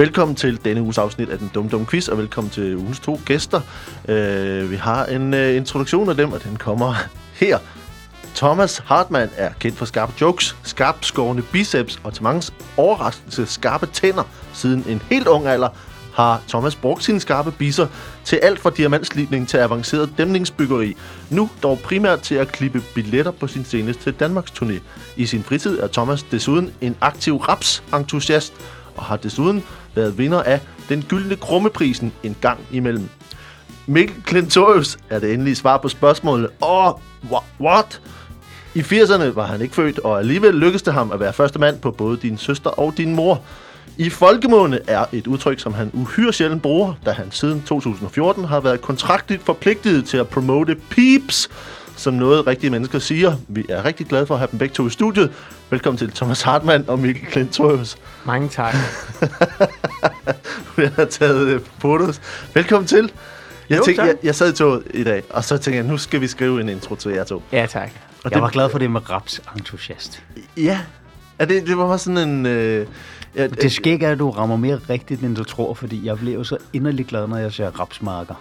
Velkommen til denne uges afsnit af Den Dumme Dumme Quiz, og velkommen til ugens to gæster. Vi har en introduktion af dem, og den kommer her. Thomas Hartmann er kendt for skarpe jokes, skarpt skårende biceps og til manges overraskelse skarpe tænder. Siden en helt ung alder har Thomas brugt sine skarpe bisser til alt fra diamantslibning til avanceret dæmningsbyggeri. Nu dog primært til at klippe billetter på sin seneste Danmarks turné. I sin fritid er Thomas desuden en aktiv raps-entusiast og har desuden været vinder af Den Gyldne Krummeprisen en gang imellem. Mikkel Klint Trøves er det endelige svar på spørgsmålet. What? I 80'erne var han ikke født, og alligevel lykkedes det ham at være første mand på både din søster og din mor. I folkemunde er et udtryk, som han uhyre sjældent bruger, da han siden 2014 har været kontraktligt forpligtet til at promote peeps, som noget rigtige mennesker siger. Vi er rigtig glade for at have dem begge to i studiet. Velkommen til Thomas Hartmann og Mikkel Klint Trøves. Mange tak. Vi har taget fotos. Velkommen til. Jeg sad i toget i dag, og så tænkte jeg, nu skal vi skrive en intro til jer to. Ja, tak. Og jeg var glad for det med raps-entusiast. Ja, det var sådan en... det skæg er, at du rammer mere rigtigt, end du tror, fordi jeg bliver jo så inderligt glad, når jeg ser rapsmarker.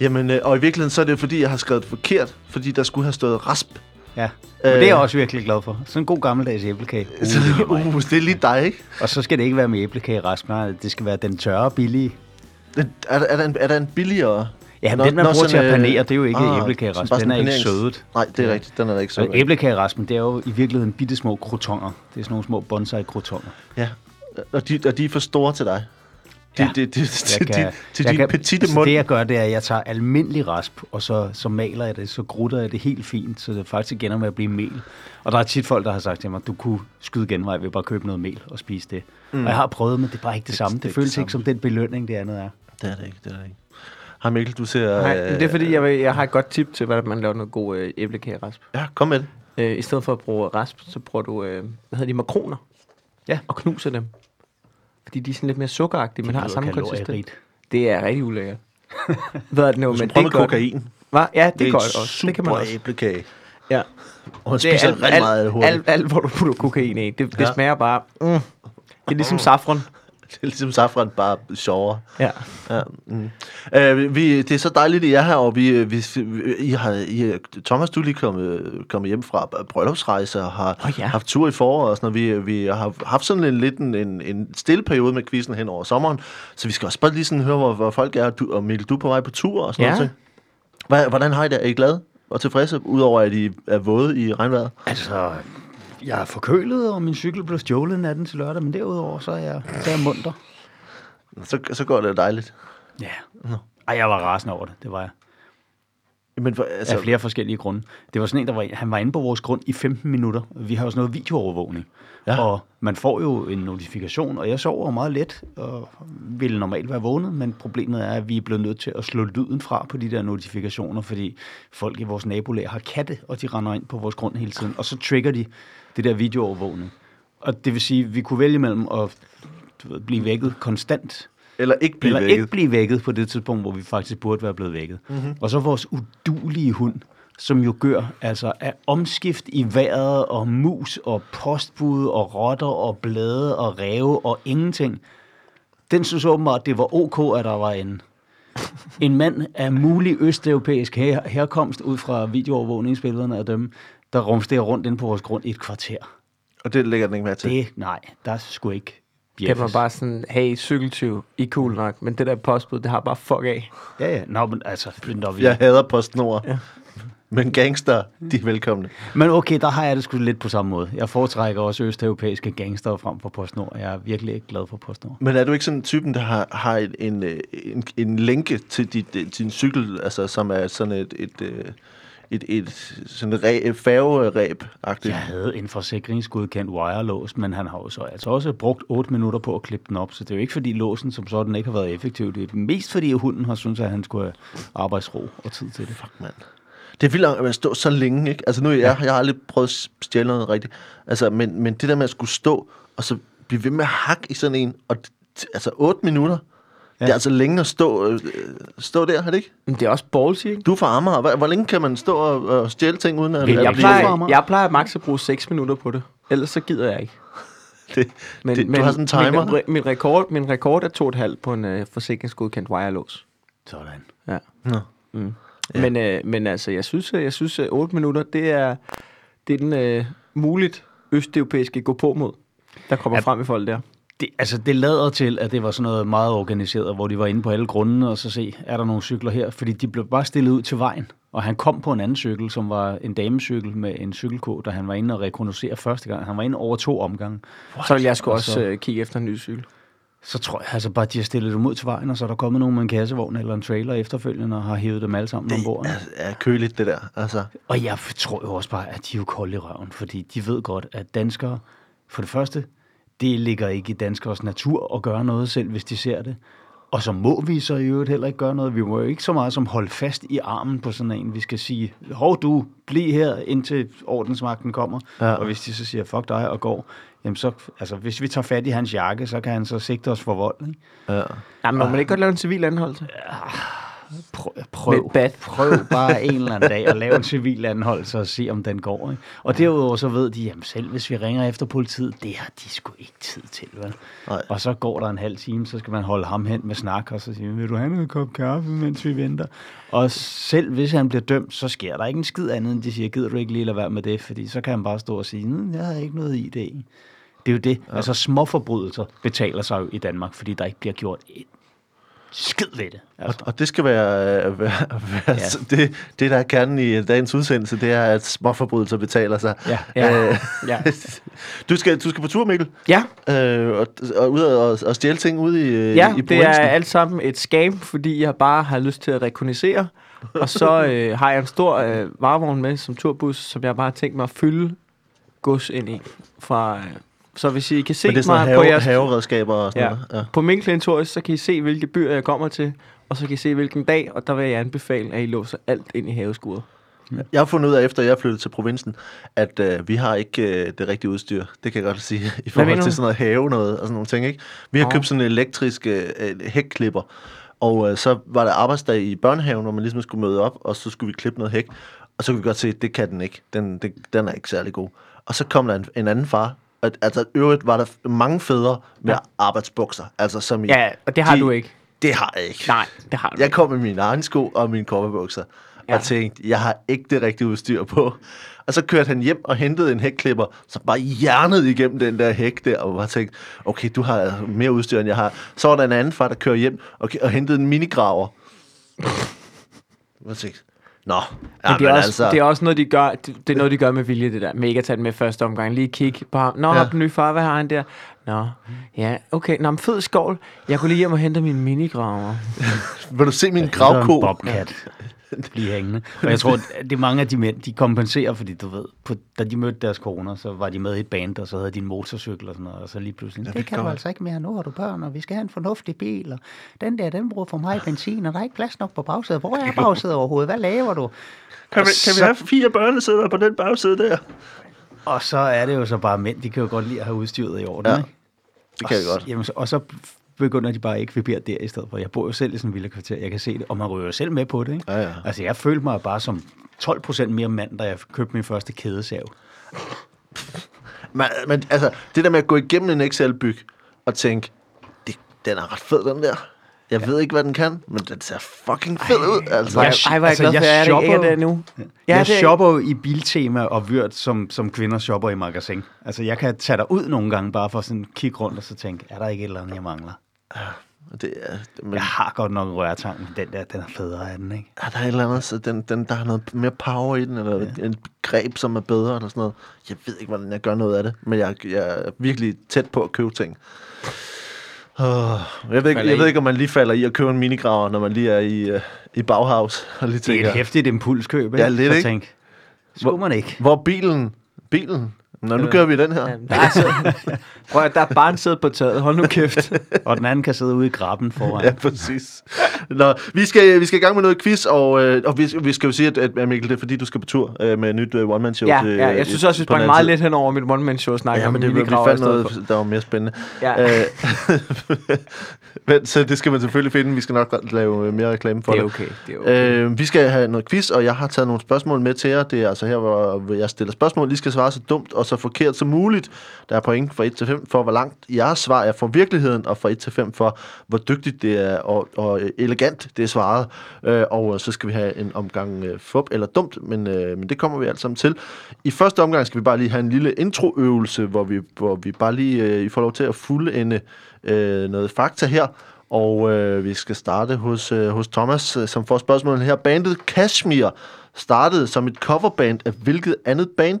Jamen, og i virkeligheden så er det fordi, jeg har skrevet forkert, fordi der skulle have stået rasp. Ja, men det er jeg også virkelig glad for. Sådan en god gammeldags æblekage. Det er lige dig, ikke? Og så skal det ikke være med æblekage rasp, nej. Det skal være den tørre, billige. Er der en billigere? Ja, men den man bruger til at panere, det er jo ikke æblekageraspen. Den er ikke sødet. Nej, det er rigtigt. Den er ikke sødet. Æblekageraspen, det er jo i virkeligheden bitte små krotonger. Det er sådan nogle små bonsai-krotonger. Ja, og de er for store til dig. Til din petite mund. Det jeg gør, det er, at jeg tager almindelig rasp, og så maler jeg det, så grutter jeg det helt fint, så det faktisk ender med at blive mel. Og der er tit folk, der har sagt til mig, du kunne skyde genvej ved bare at købe noget mel og spise det. Og jeg har prøvet, men det er bare ikke det samme. Det føles ikke som den belønning, det andet er. Det er det ikke. Har Mikkel, du ser... Nej, det er fordi, jeg har et godt tip til, hvordan man laver noget god æblekagerasp. Ja, kom med det. I stedet for at bruge rasp, så bruger du, makroner. Ja. Og knuser dem. Fordi de er sådan lidt mere sukkeragtige, men har samme konsistens. Det er rigtig ulækkert. Du prøver med kokain. Hva? Ja, det er godt også. Det kan man også. Super æblekage. Ja. Og man spiser rigtig meget hurtigt. Alt, hvor du putter kokain i, det smager bare... Det er ligesom safran. Det er ligesom safran, bare sjovere. Ja. Det er så dejligt, at I er her, og Thomas, du er lige kommet hjem fra bryllupsrejse og har haft tur i foråret og sådan noget. Vi har haft sådan en stille periode med quizzen hen over sommeren, så vi skal også bare lige sådan høre, hvor folk er, og Mikkel, du er på vej på tur og sådan noget. Hvordan har I det? Er I glade og tilfredse, udover at I er våde i regnvejret? Altså... Jeg er forkølet, og min cykel blev stjålet natten til lørdag, men derudover, så er jeg munter. Så går det dejligt. Ja. Ej, jeg var rasende over det, det var jeg. Men, altså... Af flere forskellige grunde. Det var sådan en, han var inde på vores grund i 15 minutter. Vi har jo sådan noget videoovervågning, og man får jo en notifikation, og jeg sover meget let, og ville normalt være vågnet, men problemet er, at vi er blevet nødt til at slå lyden fra på de der notifikationer, fordi folk i vores nabolag har katte, og de render ind på vores grund hele tiden, og så trigger de det der videoovervågning. Og det vil sige, at vi kunne vælge mellem at blive vækket konstant, ikke blive vækket på det tidspunkt, hvor vi faktisk burde være blevet vækket. Mm-hmm. Og så vores udulige hund, som jo gør altså af omskift i vejret og mus og postbud og rotter og blade og ræve og ingenting. Den synes åbenbart, at det var ok, at der var en mand af mulig østeuropæisk herkomst ud fra videoovervågningsbillederne af dem, der rumsterer rundt inde på vores grund i et kvarter. Og det lægger den ikke med til? Nej, der er sgu ikke. Det var bare sådan, hey, cykeltyv, I er cool nok, men det der postbud, det har bare fuck af. Ja. Nå, men altså... Jeg hader PostNord, men gangster, de er velkomne. Men okay, der har jeg det sgu lidt på samme måde. Jeg foretrækker også østeuropæiske gangster frem for PostNord. Jeg er virkelig ikke glad for PostNord. Men er du ikke sådan en typen, der har en lænke til din cykel, altså som er sådan et færgeræb-agtigt. Jeg havde en forsikringsgodkendt wirelås, men han har jo så også brugt 8 minutter på at klippe den op, så det er jo ikke fordi låsen som sådan ikke har været effektiv. Det er mest fordi hunden har syntes, at han skulle have arbejdsro og tid til det. Fuck, mand. Det er vildt at man står så længe, ikke? Altså nu jeg har aldrig prøvet at stjæle noget rigtigt. Altså, men det der med at skulle stå, og så blive ved med at hakke i sådan en, og altså 8 minutter, det er altså længe at stå der, har det ikke? Men det er også ballsy, ikke? Du er fra Amager. Hvor længe kan man stå og stjæle ting, uden at... Jeg plejer at max at bruge 6 minutter på det. Ellers så gider jeg ikke. Du har sådan en timer. Min rekord er 2,5 på en forsikringsgodkendt wirelås. Sådan. Ja. Nå. Mm. Ja. Men altså, jeg synes 8 minutter, det er den muligt østeuropæiske gå på mod, der kommer frem i folk der. Det lader til, at det var sådan noget meget organiseret, hvor de var inde på alle grundene og så se, er der nogle cykler her? Fordi de blev bare stillet ud til vejen, og han kom på en anden cykel, som var en damecykel med en cykelkåd, da han var inde og rekognoscere første gang. Han var inde over 2 omgange. What? Så ville jeg sgu også kigge efter en ny cykel. Så tror jeg altså bare, at de har stillet dem ud til vejen, og så er der kommet nogen med en kassevogn eller en trailer efterfølgende, og har hævet dem alle sammen ombord. Det er køligt, det der. Altså. Og jeg tror jo også bare, at de er jo kolde i røven, fordi de ved godt, at danskere, for det første, det ligger ikke i danskers natur at gøre noget selv, hvis de ser det. Og så må vi så i øvrigt heller ikke gøre noget. Vi må jo ikke så meget som holde fast i armen på sådan en. Vi skal sige, hov du, bliv her, indtil ordensmagten kommer. Ja. Og hvis de så siger, fuck dig og går, jamen så, altså hvis vi tager fat i hans jakke, så kan han så sigte os for vold, ikke? Ja. Jamen, må man ikke godt lave en civil anholdelse? Ja. Prøv bare en eller anden dag at lave en civil anholdelse og se, om den går. Ikke? Og derudover så ved de, jamen selv hvis vi ringer efter politiet, det har de sgu ikke tid til. Vel? Og så går der en halv time, så skal man holde ham hen med snak, og så siger, vil du have noget kop kaffe, mens vi venter? Og selv hvis han bliver dømt, så sker der ikke en skid andet, end de siger, gider du ikke lige lade være med det? Fordi så kan han bare stå og sige, jeg har ikke noget i det. Det er jo det. Ja. Altså småforbrydelser betaler sig jo i Danmark, fordi der ikke bliver gjort et skid ved det. Altså. Og det skal være ja. det, der er kernen i dagens udsendelse, det er, at småforbrydelser betaler sig. Ja. Du skal på tur, Mikkel. Ja. Og ud og stjæle ting ude i provinsen. Ja, det er alt sammen et scam, fordi jeg bare har lyst til at rekognoscere. Og så har jeg en stor varevogn med som turbus, som jeg bare har tænkt mig at fylde gods ind i fra... Så hvis I kan se mig på jeres haveredskaber og sådan noget. Ja. På Mikkel Klintorius, så kan I se, hvilke byer jeg kommer til, og så kan I se, hvilken dag, og der vil jeg anbefale, at I låser alt ind i haveskuret. Ja. Jeg har fundet ud af, efter jeg flyttede til provinsen, at vi har ikke det rigtige udstyr. Det kan jeg godt sige, i forhold til sådan noget have noget og sådan nogle ting, ikke? Vi har købt sådan en elektrisk hækklipper, og så var der arbejdsdag i børnehaven, hvor man ligesom skulle møde op, og så skulle vi klippe noget hæk, og så kunne vi godt se, at det kan den ikke. Den er ikke særlig god. Og så kom der en anden far. Altså øvrigt var der mange fædre med arbejdsbukser, altså som i... Ja, og det har du ikke. Det har jeg ikke. Nej, det har du Jeg kom med mine egen sko og mine kopperbukser og tænkte, jeg har ikke det rigtige udstyr på. Og så kørte han hjem og hentede en hækklipper, så bare hjernet igennem den der hæk der, og bare tænkte, okay, du har mere udstyr, end jeg har. Så var der en anden far, der kører hjem og hentede en minigraver. Jeg tænkte... Nå, ja, det er også, altså... Det er også noget, de gør, det er noget, de gør med vilje, det der. Mega tage den med første omgang. Lige kigge på ham. Nå, den nye far, hvad har han der? Nå, ja, okay. Nå, men fed skål. Jeg kunne lige hjem og hente mine minigraver. Vil du se min gravko? Bobcat. Blive hængende. Og jeg tror, det er mange af de mænd, de kompenserer, fordi du ved, da de mødte deres koner, så var de med i et band, og så havde de en motorcykel og sådan noget, og så lige pludselig, det kan du altså ikke mere, nu har du børn, og vi skal have en fornuftig bil, og den bruger for meget benzin, og der er ikke plads nok på bagsædet. Hvor er bagsædet overhovedet? Hvad laver du? Kan vi have 4 børnesæder på den bagsæde der? Og så er det jo så bare mænd, de kan jo godt lide at have udstyret i orden, ikke? Det kan jeg godt. Jamen, og så begynder de bare ikke ekvipere der i stedet for. Jeg bor jo selv i sådan en vilde kvarter, jeg kan se det, og man rører selv med på det, ikke? Ja. Altså, jeg følte mig bare som 12% mere mand, da jeg købte min første kædesav. Men altså, det der med at gå igennem en XL-byg og tænke, den er ret fed, den der. Jeg ved ikke, hvad den kan, men den ser fucking fed ud. Altså. Ej, hvor er jeg glad for, at jeg shopper det nu. Jeg shopper jo i Biltema og Vyrt, som kvinder shopper i Magasin. Altså, jeg kan tage dig ud nogle gange, bare for sådan at kigge rundt og så tænke, er der ikke et eller andet, jeg mangler? Jeg har godt nok rørtang, men den der, den er federe af den, ikke? Ja, der er et eller andet, så der er noget mere power i den, eller en greb, som er bedre, eller sådan noget. Jeg ved ikke, hvordan jeg gør noget af det, men jeg er virkelig tæt på at købe ting. Jeg ved ikke, om man lige falder i at købe en minigraver, når man lige er i Bauhaus. Og lige tænker, det er et hæftigt impulskøb, ikke? Ja, lidt, ikke? Skulle man ikke. Hvor bilen? Nå, nu gør vi den her. Jamen, prøv at der er barn siddet på taget. Hold nu kæft. Og den anden kan sidde ude i graben foran. Ja, præcis. Nå, vi skal i gang med noget quiz, og vi skal jo sige, at Mikkel, det er fordi, du skal på tur med et nyt one-man-show. Ja, til, jeg synes også, vi sprang meget lidt hen over mit one-man-show-snak. Ja, men det var noget, der var mere spændende. Ja. Vent, så det skal man selvfølgelig finde. Vi skal nok lave mere reklame for det. Det er okay. Vi skal have noget quiz, og jeg har taget nogle spørgsmål med til jer. Det er altså her, hvor jeg stiller spørgsmål. I skal svare så dumt og så forkert som muligt. Der er point fra 1 til 5 for, hvor langt jeres svar er fra virkeligheden, og fra 1 til 5 for, hvor dygtigt det er og elegant det er svaret. Og så skal vi have en omgang fup eller dumt, men det kommer vi alt sammen til. I første omgang skal vi bare lige have en lille introøvelse, hvor vi bare lige får lov til at fuldende noget fakta her, og vi skal starte hos Thomas, som får spørgsmålet her. Bandet Kashmir startede som et coverband af hvilket andet band?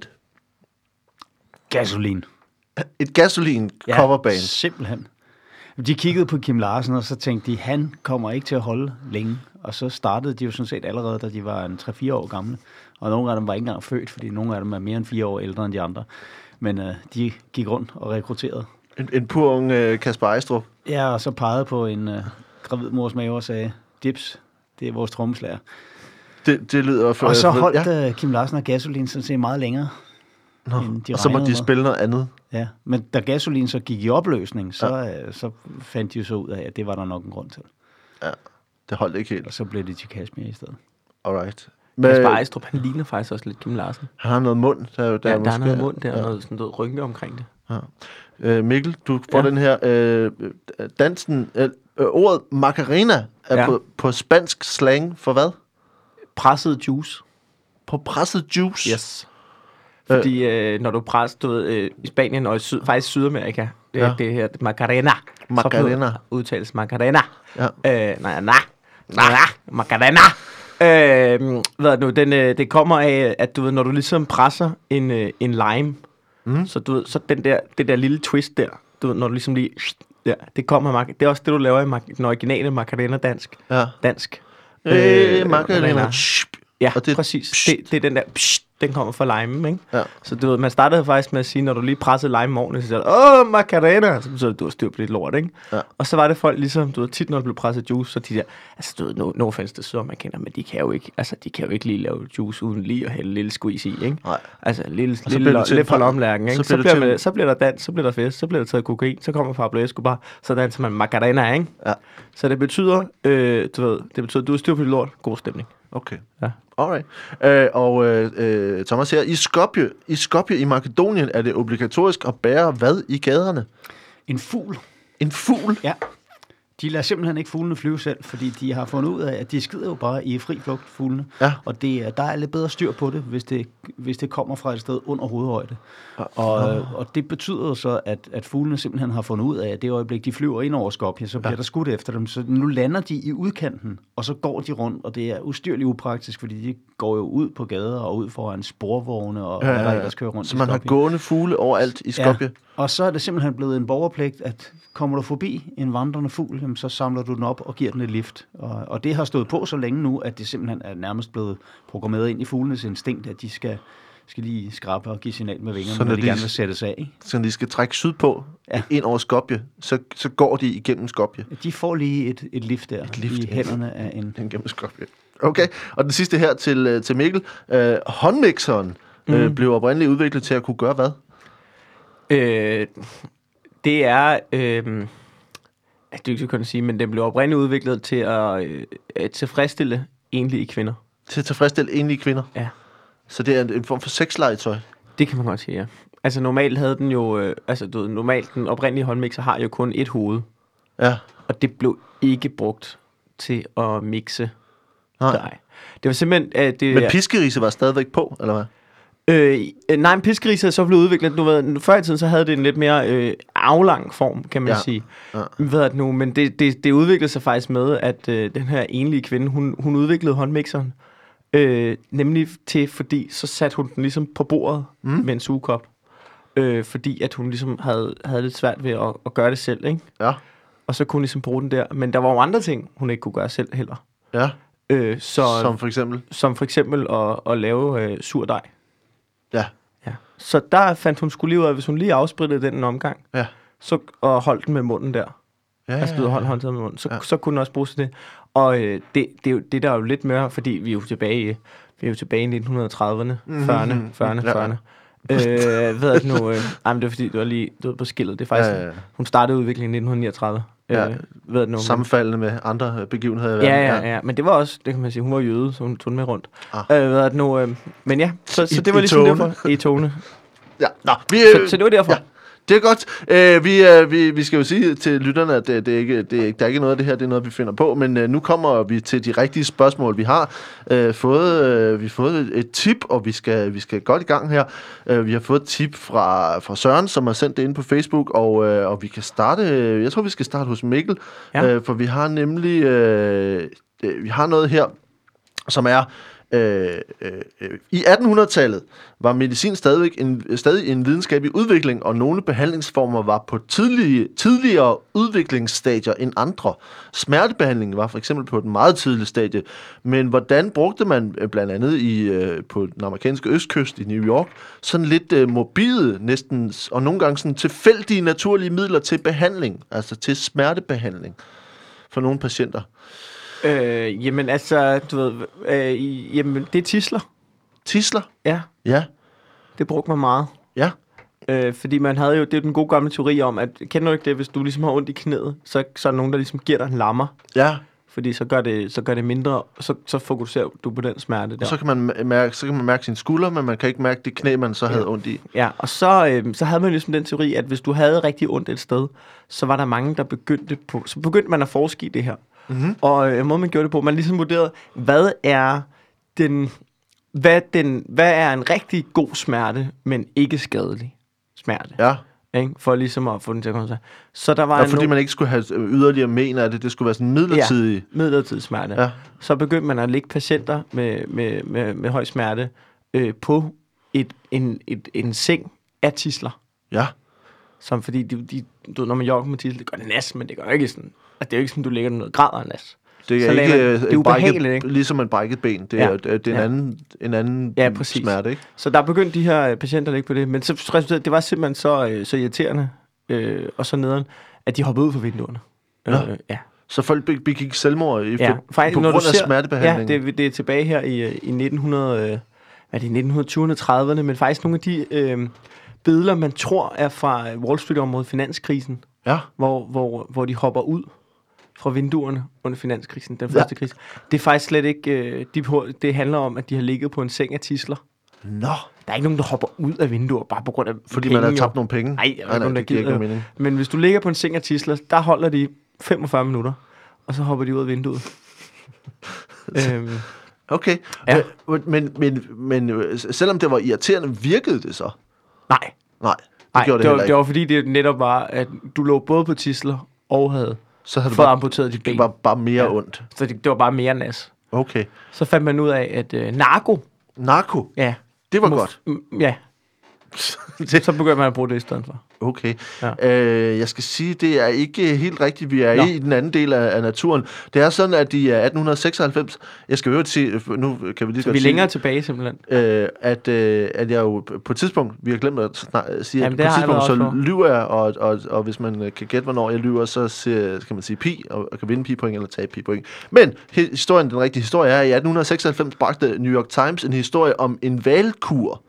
Gasoline. Et Gasoline coverband? Ja, simpelthen. De kiggede på Kim Larsen, og så tænkte de, han kommer ikke til at holde længe. Og så startede de jo sådan set allerede, da de var en 3-4 år gamle. Og nogle af dem var ikke engang født, fordi nogle af dem er mere end 4 år ældre end de andre. Men de gik rundt og rekrutterede. En pur ung Kasper Eistrup. Ja, og så pegede på en gravid mors mave og sagde, Dips, det er vores trommeslager. Det lyder for... Og så holdt Kim Larsen og Gasoline sådan set meget længere. Nå, og så må de spille noget andet. Ja, men da Gasoline så gik i opløsning, så fandt de så ud af, at det var der nok en grund til. Ja, det holdt ikke helt. Og så blev det til Kashmir i stedet. Alright. Men Kasper Eistrup, han ligner faktisk også lidt Kim Larsen. Han har noget mund. Der er noget mund, der er noget sådan noget rynke omkring det. Ja. Mikkel, du får den her dansen. Ordet Macarena er på spansk slang for hvad? Presset juice. På presset juice? Yes. Fordi når du presser i Spanien og faktisk Sydamerika, det her Macarena. Så udtales Macarena. Ja. Macarena. Det kommer af, at du ved, når du ligesom presser en lime, så du ved, så det der lille twist der, du ved, når du ligesom lige, det kommer af, det er også det, du laver i den originale Macarena dansk. Macarena. Ja, og det, præcis. Det er den der, den kommer fra limen, ikke? Ja. Så du ved, man startede faktisk med at sige, når du lige pressede lime ovnen, så sagde du, åh, Macarena! Så betyder det, du har styr på lidt lort, ikke? Ja. Og så var det folk ligesom, du ved, tit når du blev presset juice, så de der, altså du ved, no offense til sydamerikaner, men de kan jo ikke lige lave juice uden lige at hælde en lille squeeze i, ikke? Nej. Altså en lille fra lomlærken, ikke? Så bliver der dans, så bliver der fest, så bliver der taget kokain, så kommer Pablo Escobar, så danser man Macarena, ikke? Ja. Så det betyder, du har styr på lidt lort, god stemning. Okay. Ja. Alright. Thomas her, i Skopje i Makedonien er det obligatorisk at bære hvad i gaderne? En fugl. En fugl? Ja. De lader simpelthen ikke fuglene flyve selv, fordi de har fundet ud af, at de skider jo bare i fri flugt, fuglene. Ja. Og der er lidt bedre styr på det, hvis det kommer fra et sted under hovedhøjde. Ja. Og det betyder så, at fuglene simpelthen har fundet ud af, at det øjeblik, de flyver ind over Skopje, så bliver der skudt efter dem. Så nu lander de i udkanten, og så går de rundt, og det er ustyrligt upraktisk, fordi de går jo ud på gader og ud foran sporvogne og hvad der ellers kører rundt. Så man har gående fugle overalt i Skopje? Ja. Og så er det simpelthen blevet en borgerpligt, at kommer du forbi en vandrende fugl, så samler du den op og giver den et lift. Og det har stået på så længe nu, at det simpelthen er nærmest blevet programmeret ind i fuglenes instinkt, at de skal lige skrabe og give signal med vingerne, når de gerne vil sættes af. Ikke? Så når de skal trække sydpå ind over Skopje, så går de igennem Skopje. De får lige et lift der i hænderne af en gennem Skopje. Okay, og den sidste her til Mikkel. Håndmixeren blev oprindeligt udviklet til at kunne gøre hvad? Det er... det er ikke så kunne sige, men den blev oprindeligt udviklet til at tilfredsstille enlige kvinder. Til at tilfredsstille enlige kvinder? Ja. Så det er en form for sexlegetøj? Det kan man godt sige, ja. Altså normalt havde den jo, den oprindelige håndmixer har jo kun et hoved. Ja. Og det blev ikke brugt til at mixe. Nej. Det var simpelthen... Men piskerise var stadigvæk på, eller hvad? Nej, en piskeriser er så blevet udviklet. Før i tiden så havde det en lidt mere aflang form, kan man sige. Ja. Men det udviklede sig faktisk med, at den her enlige kvinde, hun udviklede håndmixeren. Nemlig fordi så satte hun den ligesom på bordet med en sugekop. Fordi at hun ligesom havde lidt svært ved at gøre det selv, ikke? Ja. Og så kunne hun ligesom bruge den der. Men der var jo andre ting, hun ikke kunne gøre selv heller. Ja. Som for eksempel? Som for eksempel at lave surdej. Ja. Så der fandt hun skulle lige ud af, hvis hun lige afsprittede den en omgang, og holdt den med munden der. Holdt håndtaget med munden. Så kunne den også bruges til det. Og det der er jo lidt mere, fordi vi er jo tilbage i 1930'erne, 40'erne. Ej, men det var fordi, du var lige på skillet. Det er faktisk, hun startede udviklingen i 1939. Ja, sammenfaldende med andre begivenheder i verden. Ja, men det var også, det kan man sige, hun var jøde, så hun tog med rundt. Men ja, så det var ligesom derfor. I togene. Ja, nå, så det var derfor. Ja. Det er godt. Vi skal jo sige til lytterne, at der er ikke noget af det her, det er noget, vi finder på, men nu kommer vi til de rigtige spørgsmål, vi har fået et tip, og vi skal godt i gang her. Vi har fået et tip fra Søren, som har sendt det ind på Facebook, og vi kan starte, jeg tror, vi skal starte hos Mikkel, for vi har nemlig, noget her, som er, i 1800-tallet var medicin stadig en videnskab i udvikling, og nogle behandlingsformer var på tidligere udviklingsstadier end andre. Smertebehandlingen var for eksempel på et meget tidligt stadie, men hvordan brugte man blandt andet på den amerikanske østkyst i New York sådan lidt mobile næsten, og nogle gange sådan tilfældige naturlige midler til behandling, altså til smertebehandling for nogle patienter? Jamen altså, du ved, det er tisler. Tisler? Ja. Det brugte man meget. Ja. Fordi man havde jo, det er den gode gamle teori om, at kender du ikke det, hvis du ligesom har ondt i knæet, så er der nogen, der ligesom giver dig en lammer. Ja. Fordi så gør det mindre, så fokuserer du på den smerte der. Og så kan man mærke sine skuldre, men man kan ikke mærke det knæ, man så havde ondt i. Ja, og så havde man ligesom den teori, at hvis du havde rigtig ondt et sted, så var der mange, der begyndte man at forske i det her. Mm-hmm. Og måde man gjorde det på, man ligesom vurderede, hvad er en rigtig god smerte, men ikke skadelig smerte. Ja. Ikke? For ligesom at få den til at komme sig. Så der var fordi man ikke skulle have yderligere men af det, det skulle være sådan midlertidig smerte. Ja. Så begyndte man at lægge patienter med høj smerte på en seng af tisler. Ja. Som fordi når man jogger med tisler, det gør det nas, men det gør ikke sådan. Altså, det er jo ikke sådan, du ligger noget grader, Lasse. Det er så ikke det er ubehageligt, ikke? Ligesom en brækket ben. Det er en anden smerte, ikke? Så der begyndte de her patienter at ligge på det. Men så resulterede det var simpelthen så irriterende og så nederen, at de hoppede ud fra vinduerne. Ja. Så folk begik selvmord på grund af smertebehandling. Ja, det er tilbage her i 1920'erne, 30'erne, men faktisk nogle af de billeder, man tror er fra Wall Street-området, finanskrisen. Ja. Hvor de hopper ud fra vinduerne under finanskrisen, den første krise. Det er faktisk slet ikke... det handler om, at de har ligget på en seng af tisler. Nå! Der er ikke nogen, der hopper ud af vinduer, bare på grund af... Fordi man har tabt nogle penge. Nej, det giver ikke mening. Men hvis du ligger på en seng af tisler, der holder de 45 minutter, og så hopper de ud af vinduet. Okay. Ja. Men selvom det var irriterende, virkede det så? Nej. Det var fordi det netop var, at du lå både på tisler og havde fået amputeret dit ben. Det var bare mere ondt. Så det var bare mere nas. Okay. Så fandt man ud af, at narko? Ja. Det var godt. Ja. Så begyndte man at bruge det i stedet for. Okay. Ja. Jeg skal sige, det er ikke helt rigtigt. Vi er i den anden del af naturen. Det er sådan, at i 1896, jeg skal øvrigt sige, nu kan vi lige så godt sige... længere tilbage, simpelthen. At jeg jo på et tidspunkt, vi har glemt at sige, at på et tidspunkt, så lyver jeg, og hvis man kan gætte, hvornår jeg lyver, så kan man sige pi, og kan vinde pi-point eller tage pi-point. Men historien, den rigtige historie er, at i 1896 bragte New York Times en historie om en hvalkur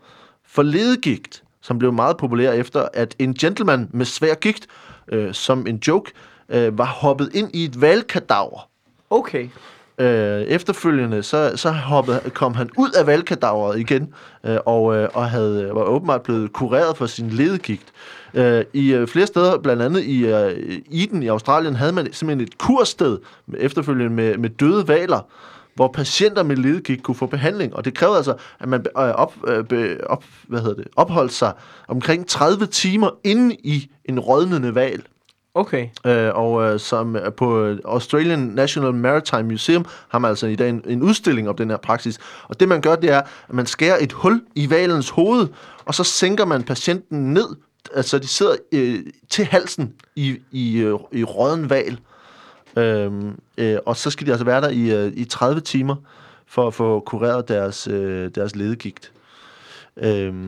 for ledegigt, som blev meget populær efter, at en gentleman med svær gigt, som en joke, var hoppet ind i et hvalkadaver. Okay. Efterfølgende, kom han ud af hvalkadaveret igen, og var åbenbart blevet kureret for sin ledegigt. I flere steder, blandt andet i Eden i Australien, havde man simpelthen et kursted efterfølgende med døde hvaler, hvor patienter med ledegigt kunne få behandling, og det krævede altså, at man opholdt sig omkring 30 timer inde i en rådnende hval. Okay. Som på Australian National Maritime Museum har man altså i dag en udstilling om den her praksis. Og det man gør, det er, at man skærer et hul i hvalens hoved, og så sænker man patienten ned, altså de sidder til halsen i rådden hval. Og så skal de altså være der i 30 timer for at få kureret deres ledegigt.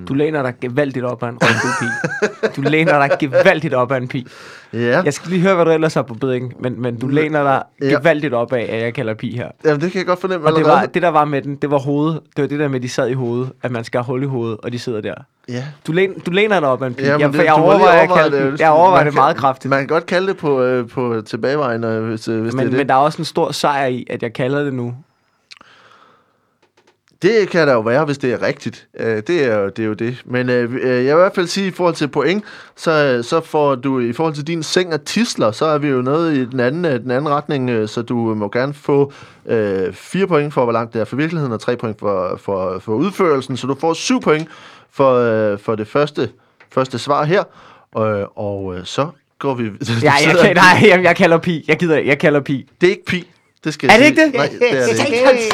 Du læner dig gevaldigt op af en rødbudpig. Du læner dig gevaldigt op af en pi. Ja. Jeg skal lige høre, hvad du ellers har på bedingen, men du læner dig gevaldigt op af, at jeg kalder pi her. Jamen, det kan jeg godt fornemme. Og det der var med den, det var hovedet. Det var det der med, de sad i hovedet, at man skal holde i hovedet, og de sidder der. Ja. Du læner dig op af en pi. Ja, for jeg overvejer det meget kraftigt. Man kan godt kalde det på tilbagevejen, hvis det er det. Men der er også en stor sejr i, at jeg kalder det nu. Det kan der jo være, hvis det er rigtigt. Det er jo det. Men jeg vil i hvert fald sige, i forhold til point, så får du i forhold til din seng og tisler, så er vi jo nede i den anden retning, så du må gerne få 4 point for, hvor langt det er for virkeligheden, og 3 point for udførelsen. Så du får 7 point for det første svar her, og så går vi... jeg kalder pi. Jeg kalder pi. Det er ikke pi. Det skal er det ikke det? Nej, det er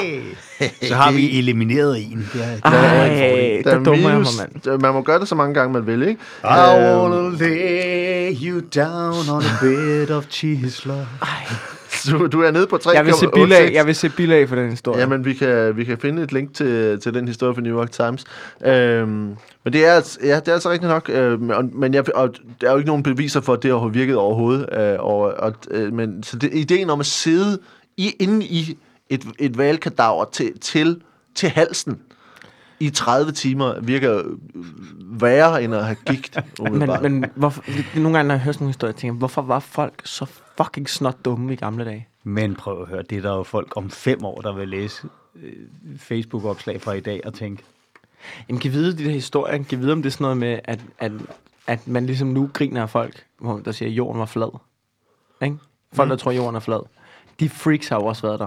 det. Så har vi elimineret en. Der dummer jeg mig, mand. Man må gøre det så mange gange, man vil, ikke? I wanna lay you down on a bed of cheese love. Du er nede på 3,86. Jeg vil se bilag for den historie. Jamen, vi kan finde et link til den historie fra New York Times. Men det er altså rigtigt nok. Men der er jo ikke nogen beviser for, at det har virket overhovedet. Så det, ideen om at sidde inde i et valkadaver til halsen i 30 timer virker værre end at have gigt. men hvorfor, nogle gange, når jeg hører sådan nogle historier, tænker jeg, hvorfor var folk så fucking snot dumme i gamle dage? Men prøv at høre, det er der jo folk om 5 år, der vil læse Facebook-opslag fra i dag og tænke. Jamen, kan vide de der historier, kan vide om det er sådan noget med, at man ligesom nu griner af folk, der siger, at jorden var flad. Ikke? Folk, der tror, at jorden er flad. De freaks har jo også været der.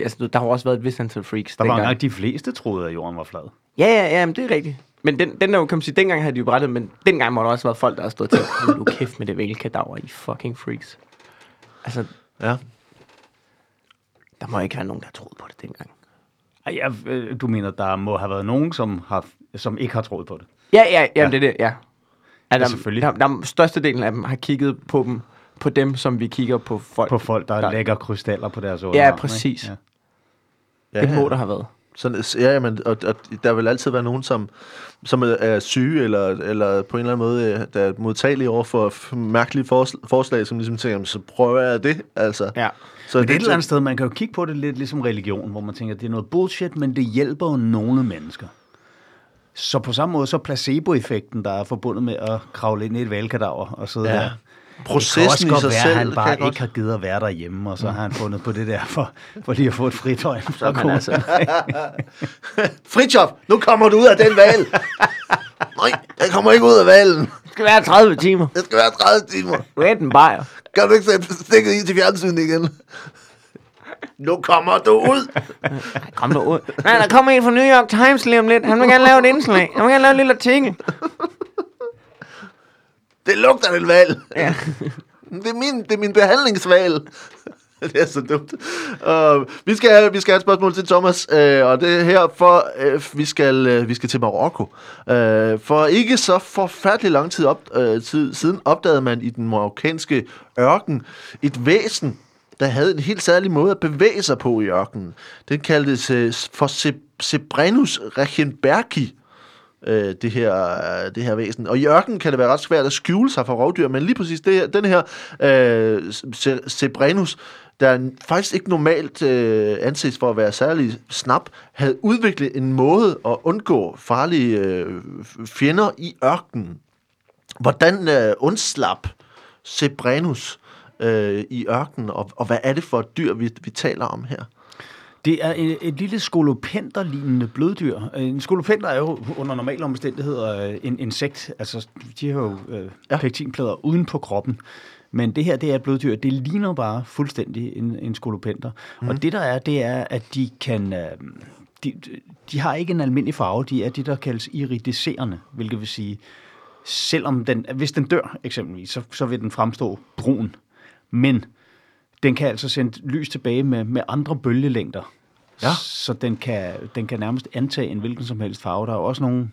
Altså, der har også været et vist antal freaks. Der var dengang. Nok de fleste troede, at jorden var flad. Ja, men det er rigtigt. Men den der jo, kan man sige, dengang havde de jo brættet, men dengang må der også være folk, der har stået til, du kæft med det vælkadaver, I fucking freaks. Altså, ja. Der må ikke være nogen, der troede på det dengang. Du mener, der må have været nogen, som ikke har troet på det? Ja. Det er det, ja. Altså, selvfølgelig. Der størstedelen af dem har kigget på dem. På dem, som vi kigger på folk. På folk, der lægger krystaller på deres øjne. Ja, præcis. Ikke? Ja. Det må der have været. Og der vil altid være nogen, som er syge, eller på en eller anden måde, der er modtagelige over for mærkelige forslag, som ligesom tænker, så prøver jeg det, altså. Ja. Så men det er et eller andet sted, man kan jo kigge på det lidt ligesom religion, hvor man tænker, det er noget bullshit, men det hjælper jo nogle mennesker. Så på samme måde, så placeboeffekten, der er forbundet med at kravle ind i et valgkadaver og sidde der. Processen i sig være, selv. Han bare ikke har givet at være derhjemme, og så har han fundet på det der for lige at få et fritøj. Altså. Fritjof, nu kommer du ud af den valg. Nej, jeg kommer ikke ud af valgen. Det skal være 30 timer. Det skal være 30 timer. Du er den bajer. Kan du ikke sætte stikket i til fjernsynet igen? Nu kommer du ud. Kom du ud. Nej, der kommer en fra New York Times lige om lidt. Han vil gerne lave et indslag. Han vil gerne lave en lille artikel. Det lugter en valg. Ja. Det er min behandlingsvalg. Det er så dumt. Vi skal have et spørgsmål til Thomas, og det er her for vi skal til Marokko. For ikke så forfærdelig lang tid siden opdagede man i den marokkanske ørken et væsen, der havde en helt særlig måde at bevæge sig på i ørkenen. Den kaldtes for Cebrennus rechenbergi. Det her væsen. Og i ørkenen kan det være ret svært at skjule sig for rovdyr, men lige præcis den her Cebrennus, der faktisk ikke normalt anses for at være særlig snap, havde udviklet en måde at undgå farlige fjender i ørkenen. Hvordan undslap Cebrennus i ørkenen, og hvad er det for et dyr, vi taler om her? Det er et lille skolopenderlignende bløddyr. En skolopender er jo under normale omstændigheder en insekt. Altså, de har jo pektinplader uden på kroppen. Men det her, det er et bløddyr. Det ligner bare fuldstændig en skolopender. Mm. Og det der er, det er, at de kan... De har ikke en almindelig farve. De er det, der kaldes iridiserende, hvilket vil sige, hvis den dør eksempelvis, så vil den fremstå brun. Men... den kan altså sende lys tilbage med andre bølgelængder. Ja. Så den kan nærmest antage en hvilken som helst farve. Der er også nogle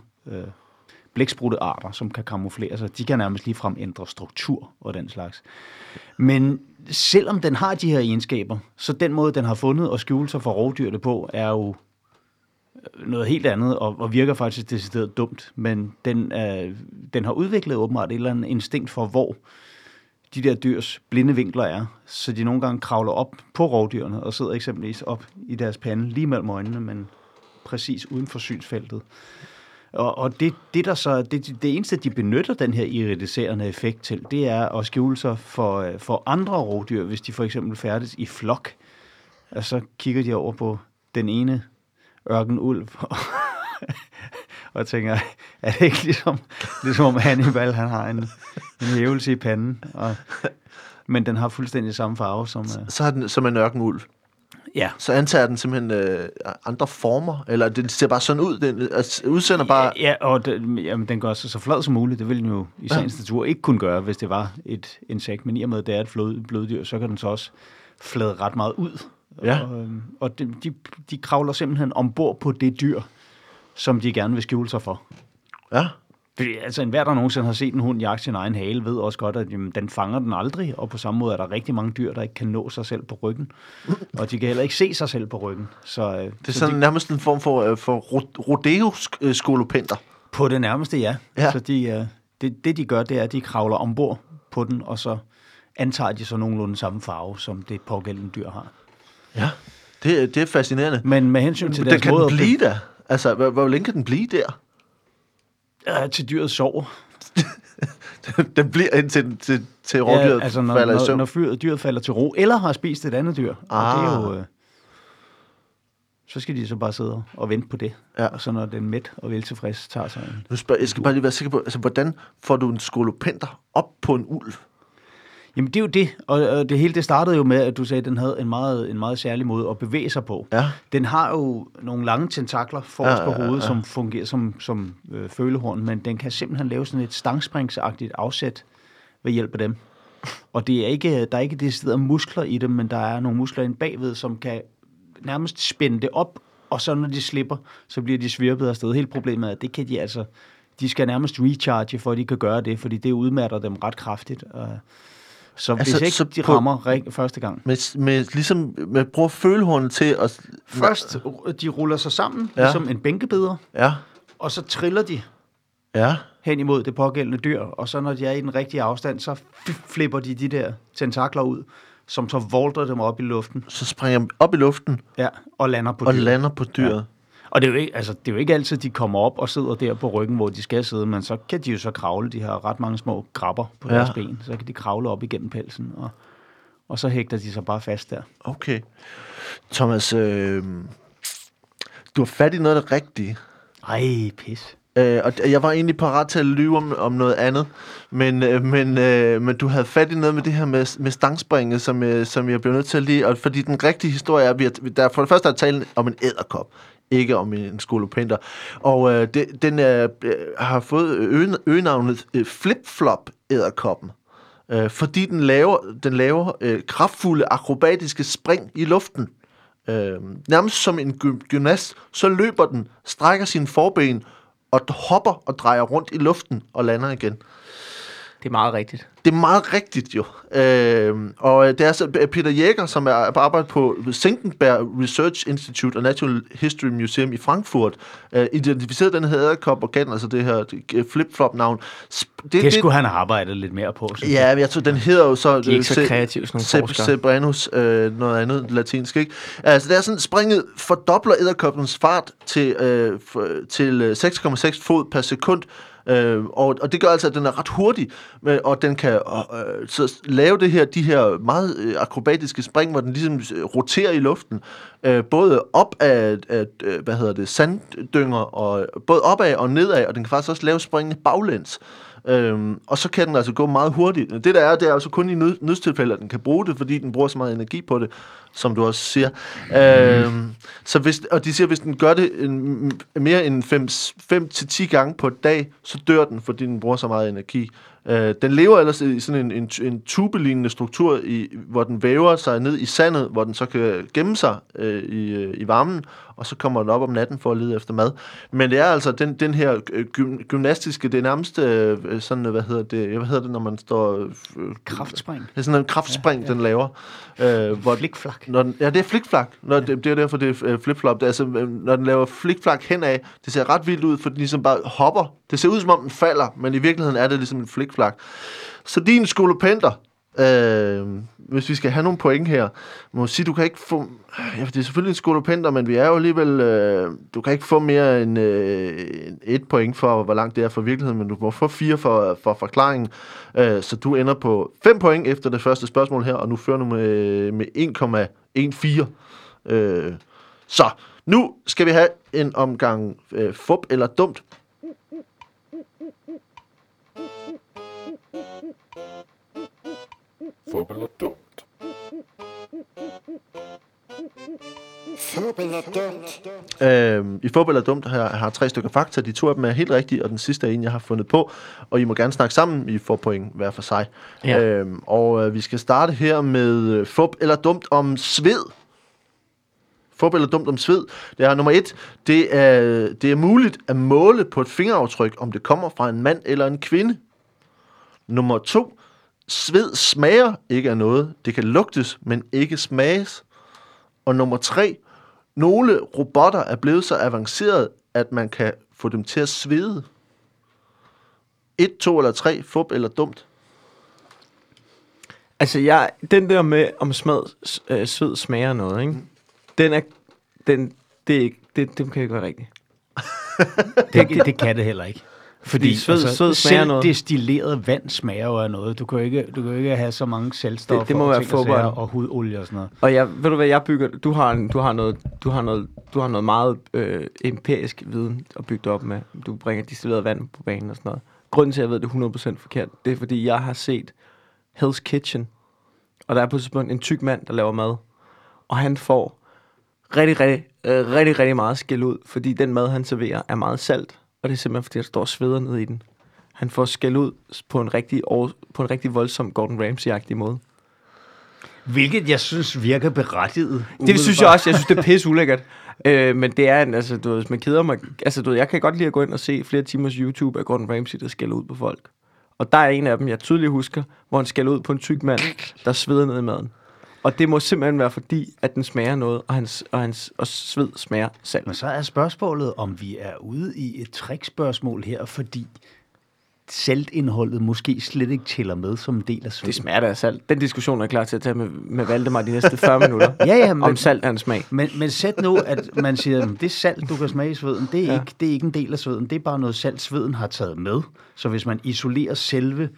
blæksprutte arter, som kan kamuflere sig. De kan nærmest ligefrem ændre struktur og den slags. Men selvom den har de her egenskaber, så den måde, den har fundet og skjule sig for rovdyrene på, er jo noget helt andet, og virker faktisk decideret dumt, men den har udviklet åbenbart et eller andet instinkt for, hvor de der dyrs blinde vinkler er, så de nogle gange kravler op på rovdyrene og sidder eksempelvis op i deres pande lige mellem øjnene, men præcis uden for synsfeltet. Og det eneste, de benytter den her irriterende effekt til, det er at skjule sig for andre rovdyr, hvis de for eksempel færdes i flok. Og så kigger de over på den ene ørkenulv og tænker, er det ikke ligesom om Hannibal, han har en hævelse i panden, men den har fuldstændig samme farve som... Så har den som en ørkenulv? Ja. Så antager den simpelthen andre former, eller den ser bare sådan ud, den udsender bare... Ja, og den gør sig så flad som muligt, det ville den jo i sagens natur ikke kunne gøre, hvis det var et insekt, men i og med, at det er et bløddyr, så kan den så også flade ret meget ud. Ja. Og de kravler simpelthen ombord på det dyr, som de gerne vil skjule sig for. Ja. Fordi altså enhver, der nogensinde har set en hund jagte sin egen hale, ved også godt, at den fanger den aldrig, og på samme måde er der rigtig mange dyr, der ikke kan nå sig selv på ryggen, og de kan heller ikke se sig selv på ryggen. Så, det er så sådan nærmest en form for rodeo-skolopenter. På det nærmeste, ja. Så det, de gør, det er, at de kravler ombord på den, og så antager de så nogenlunde samme farve, som det pågældende dyr har. Ja, det er fascinerende. Men med hensyn til deres måde... Den kan blive der. Altså, hvor længe kan den blive der? Ja, til dyret sover. Den bliver indtil rovdyret falder i søvn. Når dyret falder til ro, eller har spist et andet dyr. Og det er jo... Så skal de så bare sidde og vente på det. Ja. Og så når den er mæt og veltilfreds, tager sig en... Jeg skal bare lige være sikker på, altså, hvordan får du en skolopenter op på en ulv? Jamen, det er jo det, og det hele det startede jo med, at du sagde, at den havde en meget særlig måde at bevæge sig på. Ja. Den har jo nogle lange tentakler forrest på hovedet, som fungerer som følehorn, men den kan simpelthen lave sådan et stangspringsagtigt afsæt ved hjælp af dem. Og der er ikke decideret muskler i dem, men der er nogle muskler inde bagved, som kan nærmest spænde det op, og så når de slipper, så bliver de svirpet afsted. Hele problemet er, at det kan de altså... De skal nærmest recharge, for at de kan gøre det, fordi det udmatter dem ret kraftigt, så hvis altså, ikke så de rammer første gang. Ligesom man bruger følehornet til at... Først, de ruller sig sammen, ligesom en bænkebidder, og så triller de hen imod det pågældende dyr, og så når de er i den rigtige afstand, så flipper de der tentakler ud, som så volter dem op i luften. Så springer de op i luften? Ja, og lander på dyret. Og det er jo ikke altid, de kommer op og sidder der på ryggen, hvor de skal sidde, men så kan de jo så kravle. De har ret mange små krabber på deres ben, så kan de kravle op igennem pelsen, og så hægter de sig bare fast der. Okay. Thomas, du har fat i noget af det rigtige. Ej, pis. Og jeg var egentlig parat til at lyve om noget andet, men du havde fat i noget med det her med stangspringet, som jeg blev nødt til at lide, og fordi den rigtige historie er, der for det første er talen om en edderkop, ikke om en skolopenter, og den har fået øgenavnet flip-flop-edderkoppen, fordi den laver kraftfulde akrobatiske spring i luften. Nærmest som en gymnast, så løber den, strækker sine forben, og hopper og drejer rundt i luften og lander igen. Det er meget rigtigt. Det er meget rigtigt, jo. Og det er så Peter Jæger, som er på arbejde på Senckenberg Research Institute og Natural History Museum i Frankfurt, identificerede den her edderkop og gav altså det her flip-flop-navn. Det skulle han arbejde lidt mere på. Ja, jeg tror, den hedder jo så... Det er ikke så kreativt, sådan nogle forskere. Cebrennus, noget andet latinsk, ikke? Altså, det er sådan, springet fordobler edderkoppens fart til 6,6 fod per sekund, og det gør altså, at den er ret hurtig, og den kan så lave de her meget akrobatiske spring, hvor den ligesom roterer i luften, både op af sanddynger, og både opad og nedad, og den kan faktisk også lave springene baglæns. Og så kan den altså gå meget hurtigt. Det der er, det er altså kun i nødstilfælde, at den kan bruge det, fordi den bruger så meget energi på det, som du også siger. Så og de siger, at hvis den gør det mere end 5-10 gange på et dag, så dør den, fordi den bruger så meget energi. Den lever ellers i sådan en tubelignende struktur, hvor den væver sig ned i sandet, hvor den så kan gemme sig i varmen, og så kommer den op om natten for at lede efter mad. Men det er altså den her gymnastiske, det er nærmest sådan, hvad hedder det, når man står... kraftspring. Det er sådan en kraftspring, den laver. Flikflak. Ja, det er flikflak. Det er derfor, det er flipflop. Altså, når den laver flikflak henad, det ser ret vildt ud, for den ligesom bare hopper. Det ser ud, som om den falder, men i virkeligheden er det ligesom en flikflak. Så din skolopenter... hvis vi skal have nogle point her, må jeg sige, du kan ikke få... Ja, det er selvfølgelig en skolopenter, men vi er jo alligevel... du kan ikke få mere end et point for, hvor langt det er for virkeligheden, men du må få 4 for forklaringen. Så du ender på 5 point efter det første spørgsmål her, og nu fører du med 1,14. Så nu skal vi have en omgang fup eller dumt. Fup eller dumt. Fup eller dumt. I Fup eller dumt har 3 stykker fakta. De 2 af dem er helt rigtige, og den sidste er en, jeg har fundet på. Og I må gerne snakke sammen. I får point hver for sig. Ja. Og vi skal starte her med Fup eller dumt om sved. Fup eller dumt om sved. Det er nummer 1. Det er muligt at måle på et fingeraftryk, om det kommer fra en mand eller en kvinde. Nummer 2. Sved smager ikke af noget. Det kan lugtes, men ikke smages. Og nummer 3. Nogle robotter er blevet så avancerede, at man kan få dem til at svede. 1, 2 eller 3. Fup eller dumt? Altså, den der med, om sved smager noget, ikke? Det kan ikke være rigtigt. det kan det heller ikke. Fordi sved smager noget. Selv destilleret vand smager jo af noget. Du kan jo ikke have så mange selvstoffer. Det må være fodbold og hudolie og sådan noget. Og ved du hvad jeg bygger? Du har noget meget empirisk viden at bygge det op med. Du bringer destilleret vand på banen og sådan noget. Grunden til at jeg ved det er 100% forkert, det er fordi jeg har set Hell's Kitchen. Og der er på et tidspunkt en tyk mand der laver mad, og han får rigtig meget skæld ud, fordi den mad han serverer er meget salt. Og det er simpelthen, fordi der står sveder ned i den. Han får skæld ud på en rigtig voldsom Gordon Ramsay-agtig måde. Hvilket jeg synes virker berettiget. Umiddelbart. Det synes jeg også. Jeg synes, det er pisse ulækkert. Men det er en, altså, du ved, hvis man keder mig... Altså, du ved, jeg kan godt lide at gå ind og se flere timers YouTube af Gordon Ramsay, der skælder ud på folk. Og der er en af dem, jeg tydeligt husker, hvor han skælder ud på en tyk mand, der sveder ned i maden. Og det må simpelthen være fordi, at den smager noget, og sved smager salt. Men så er spørgsmålet, om vi er ude i et trickspørgsmål her, fordi saltindholdet måske slet ikke tæller med som en del af sved. Det smager af salt. Den diskussion er klar til at tage med Valdemar de næste 40 minutter. Men, om salt er en smag. Men sæt nu, at man siger, at det salt, du kan smage i sveden, det er ikke en del af sveden. Det er bare noget salt, sveden har taget med. Så hvis man isolerer selve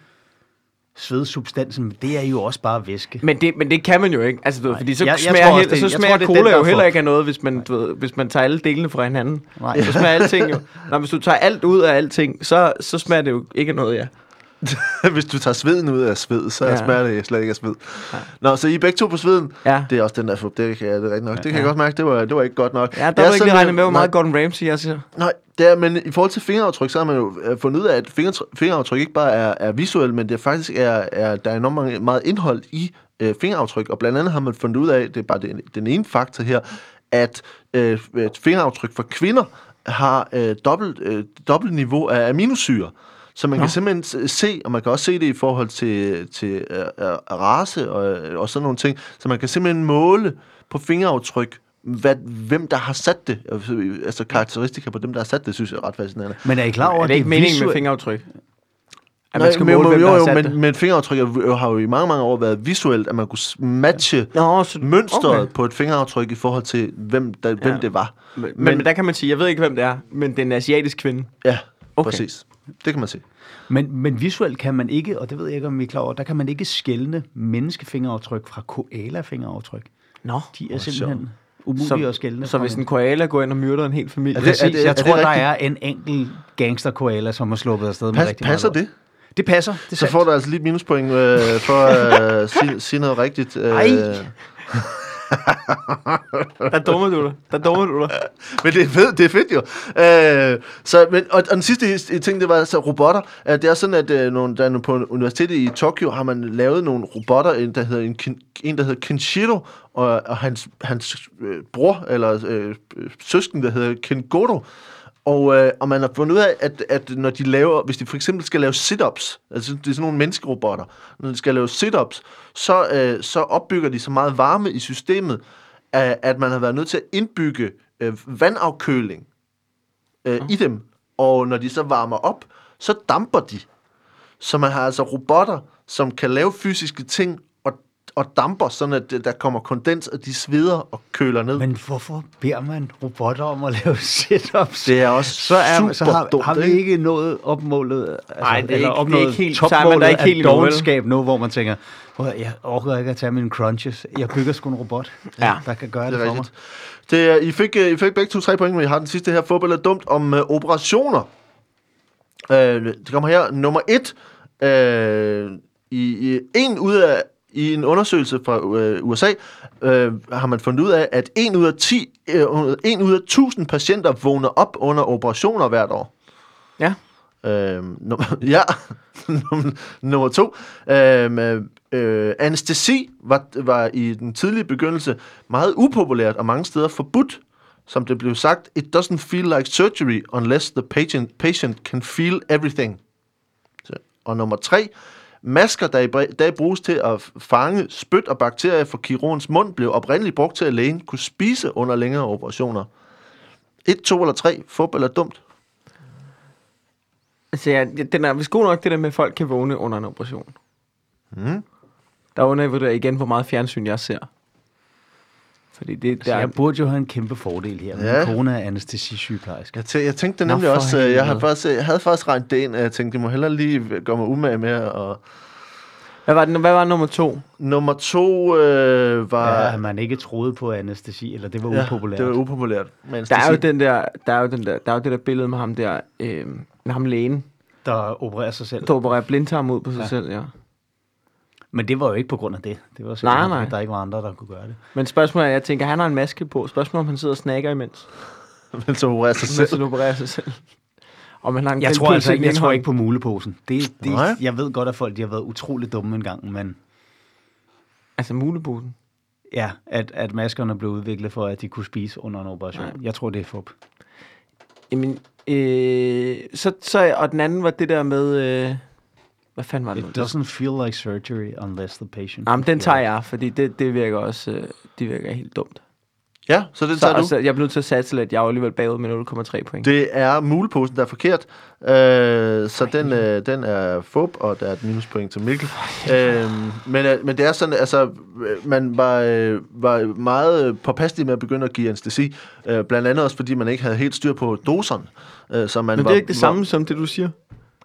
svedsubstansen, det er jo også bare væske. Men det kan man jo ikke. Altså, fordi så smager cola jo heller ikke af noget, hvis man, hvis man tager alle delene fra hinanden. Nej. Så smager alting jo. Nå, hvis du tager alt ud af alting, så smager det jo ikke af noget, ja. Hvis du tager sveden ud af sved, så smager det slet ikke af sved. Ja. Nå, så I er begge to på sveden. Ja. Det er også den der fup. Det er rigtig nok. Det kan jeg godt mærke. Det var ikke godt nok. Ja, der var ikke lige regnet med, hvor meget Gordon Ramsay jeg siger. Nej. Ja, men i forhold til fingeraftryk, så har man jo fundet ud af, at fingeraftryk ikke bare er visuelt, men det faktisk der er enormt meget indhold i fingeraftryk, og blandt andet har man fundet ud af, det er bare den ene faktor her, at fingeraftryk for kvinder har dobbelt niveau af aminosyre. Så man kan simpelthen se, og man kan også se det i forhold til race og sådan nogle ting, så man kan simpelthen måle på fingeraftryk, hvem der har sat det, altså karakteristika på dem, der har sat det, synes jeg er ret fascinerende. Men er I klar over, at det er ikke meningen med fingeraftryk? At man skal måle, hvem der har sat det? Men fingeraftryk har jo i mange år været visuelt, at man kunne matche mønstret på et fingeraftryk i forhold til, hvem det var. Men der kan man sige, jeg ved ikke, hvem det er, men det er en asiatisk kvinde. Ja, præcis. Det kan man se. Men visuelt kan man ikke, og det ved jeg ikke, om I er klar over, der kan man ikke skelne menneskefingeraftryk fra koala-fingeraftryk. Nå, de er simpelthen... Så hvis en koala går ind og myrder en hel familie. Præcis, jeg tror, der er en enkelt gangster-koala, som har sluppet afsted med rigtig meget. Passer det? Det passer. Det så får du altså lige minuspoint for at sige noget rigtigt. Der dummer du dig. Men det er fedt, jo. Og den sidste ting, det var så robotter. Det er sådan, at der på universitetet i Tokyo har man lavet nogle robotter, der hedder Kenjiro, og hans bror, eller søsken, der hedder Kenkudo. Og man har fundet ud af, at når de laver, hvis de for eksempel skal lave sit-ups, altså det er sådan nogle menneskerobotter, når de skal lave sit-ups, så opbygger de så meget varme i systemet, at man har været nødt til at indbygge vandafkøling i dem. Og når de så varmer op, så damper de. Så man har altså robotter, som kan lave fysiske ting og damper, sådan at der kommer kondens, og de sveder og køler ned. Men hvorfor beder man robotter om at lave setups? Det er også super dumt. Har vi ikke nået opmålet? Nej, altså, det er ikke helt topmålet af dogenskab nu, hvor man tænker, jeg orker ikke at tage mine crunches. Jeg bygger sgu en robot, der kan gøre det for mig. Det er, I fik begge 2-3 point, men I har den sidste her. Fodbold er dumt om operationer. Det kommer her. Nummer 1. I en undersøgelse fra USA har man fundet ud af, at 1 ud af 1000 patienter vågner op under operationer hvert år. Ja. Nummer 2. Anæstesi var i den tidlige begyndelse meget upopulært og mange steder forbudt. Som det blev sagt, it doesn't feel like surgery unless the patient can feel everything. Og nummer 3. Masker, der i dag bruges til at fange spyt og bakterier fra kirurgens mund, blev oprindeligt brugt til, at lægen kunne spise under længere operationer. 1, 2 eller 3. Fodbold er dumt. Altså, den er vist god nok, det der med, at folk kan vågne under en operation. Der undervurderer jeg igen, hvor meget fjernsyn jeg ser. Fordi jeg burde jo have en kæmpe fordel her. Min kone er anæstesisygeplejerske. Jeg tænkte nemlig også, jeg havde faktisk regnet det ind, at jeg tænkte, det må hellere lige gøre mig umage med. Og hvad var nummer 2? Nummer 2 var... Ja, man ikke troede på anæstesi, eller det var upopulært. Det var upopulært. Der er jo det der billede med ham der, med ham lægen. Der opererer sig selv. Der opererer blindtarm ud på sig selv, ja. Men det var jo ikke på grund af det. Det var sådan, at der ikke var andre, der kunne gøre det. Men spørgsmålet er, jeg tænker, han har en maske på. Spørgsmålet om han sidder og snakker imens. Men så opererer sig selv. Og man har en jeg tror ikke på muleposen. Jeg ved godt, at folk de har været utroligt dumme engang, men... Altså muleposen? Ja, at maskerne blev udviklet for, at de kunne spise under en operation. Nej. Jeg tror, det er fup. Jamen, og den anden var det der med... Hvad fanden var det? It doesn't feel like surgery unless the patient... Jamen, den tager jeg, fordi det virker også... det virker helt dumt. Ja, så den tager du? Altså, jeg blev nødt til at satse lidt. Jeg er jo alligevel bagud med 0,3 point. Det er muleposen, der er forkert. Så den er fup, og der er et minuspoint til Mikkel. Men det er sådan, altså... Man var meget påpasselig med at begynde at give anestesi. Blandt andet også, fordi man ikke havde helt styr på doserne. Men det er ikke det samme som det, du siger?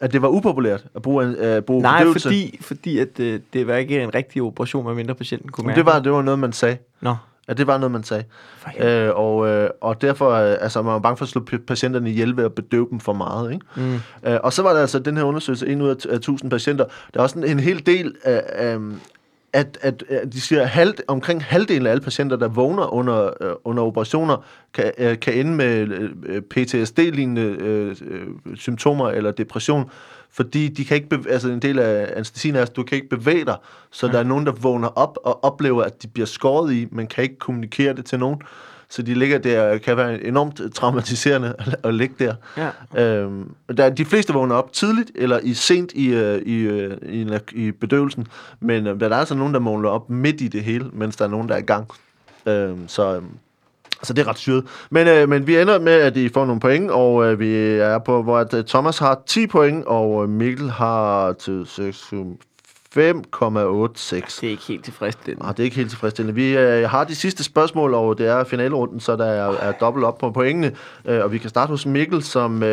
At det var upopulært at bruge bedøvelse? Nej, fordi at det var ikke en rigtig operation, med mindre patienten kunne mærke. Det var noget, man sagde. Nå. At det var noget, man sagde. Og derfor altså, man var bange for at slå patienterne ihjel ved at bedøve dem for meget. Ikke? Og så var der altså den her undersøgelse, 1 ud af 1000 patienter. Der er også en hel del at de siger, omkring halvdelen af alle patienter, der vågner under operationer, kan ende med PTSD-lignende symptomer eller depression, fordi de kan ikke en del af anestesien er, at du kan ikke bevæge dig, så der er nogen, der vågner op og oplever, at de bliver skåret i, men kan ikke kommunikere det til nogen. Så de ligger der, og kan være enormt traumatiserende at ligge der. Ja. De fleste vågner op tidligt, eller sent i bedøvelsen, men der er altså nogen, der vågner op midt i det hele, mens der er nogen, der er i gang. Så det er ret syret. Men vi ender med, at I får nogle point, og vi er på, hvor at Thomas har 10 point, og Mikkel har 5,86. Det er ikke helt tilfredsstillende. Nej, det er ikke helt tilfredsstillende. Vi har de sidste spørgsmål, og det er finalerunden, så der er dobbelt op på pointene. Og vi kan starte hos Mikkel, som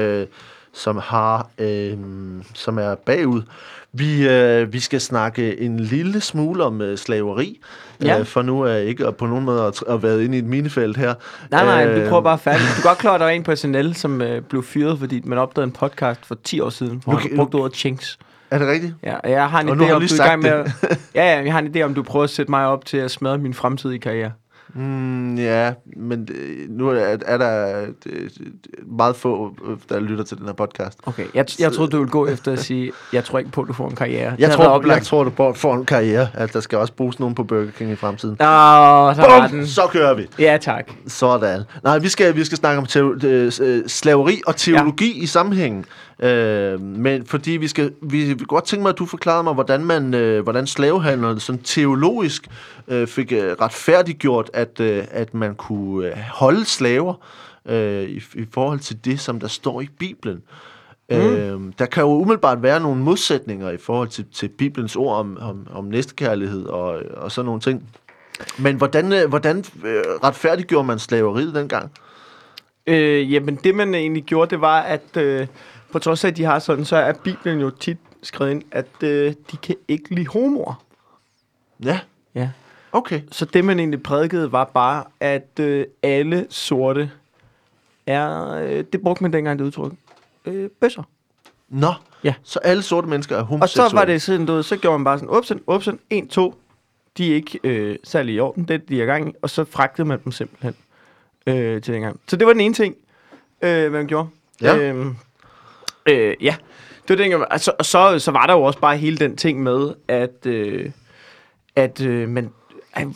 er bagud. Vi skal snakke en lille smule om slaveri, for nu er jeg ikke på nogen måde at være inde i et minefelt her. Nej, vi prøver bare færdigt. Du kan godt klare, at der var en på SNL, som blev fyret, fordi man opdagede en podcast for 10 år siden, hvor han brugte ordet chinks. Er det rigtigt? Ja, og jeg har en idé om, du prøver at sætte mig op til at smadre min fremtidige karriere. Ja, men nu er der meget få, der lytter til den her podcast. Okay, jeg troede, du ville gå efter at sige, jeg tror ikke på, du får en karriere. Jeg tror, du får en karriere. Altså, der skal også bruges nogen på Burger King i fremtiden. Så kører vi. Ja, tak. Sådan. Nej, vi skal snakke om slaveri og teologi i sammenhængen. Men fordi vi godt tænke mig, at du forklarede mig, hvordan slavehandlerne sådan teologisk fik retfærdiggjort, at man kunne holde slaver i forhold til det, som der står i Bibelen. Der kan jo umiddelbart være nogle modsætninger i forhold til Bibelens ord om næstekærlighed og sådan nogle ting. Men hvordan retfærdiggjorde man slaveriet dengang? Jamen det, man egentlig gjorde, det var, at på trods af, at de har sådan, så er Bibelen jo tit skrevet ind, at de kan ikke lide homoer. Ja. Ja. Okay. Så det, man egentlig prædikede, var bare, at alle sorte er... det brugte man dengang, det udtryk. Bøsser. Nå. Ja. Så alle sorte mennesker er homoseksuelle. Og så var det sådan, så gjorde man bare sådan, opsen, 1, 2. De er ikke særlig i orden, det de er gang i. Og så fragtede man dem simpelthen til dengang. Så det var den ene ting, man gjorde. Ja. Ja, det var den, altså, og så var der jo også bare hele den ting med, at man...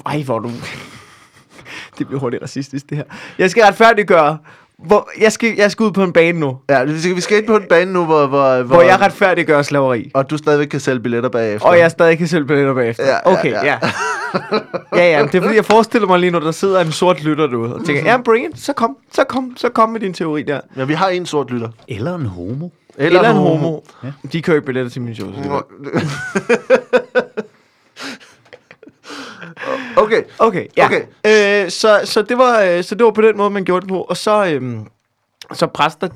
Ej, hvor du... Det bliver hurtigt racistisk, det her. Jeg skal retfærdiggøre... Jeg skal ud på en bane nu. Ja, vi skal ind på en bane nu, hvor jeg retfærdiggør slaveri. Og du stadigvæk kan sælge billetter bagefter. Og jeg stadig kan sælge billetter bagefter. Ja, okay, ja. Ja, det er fordi, jeg forestiller mig lige nu, der sidder en sort lytter derude og tænker, ja, bring it, så kom med din teori der. Ja, vi har en sort lytter. Eller en homo. Eller en homo. Ja. De kører ikke billetter til min show. Okay, ja. Okay. Så det var på den måde, man gjorde det på. Og så præster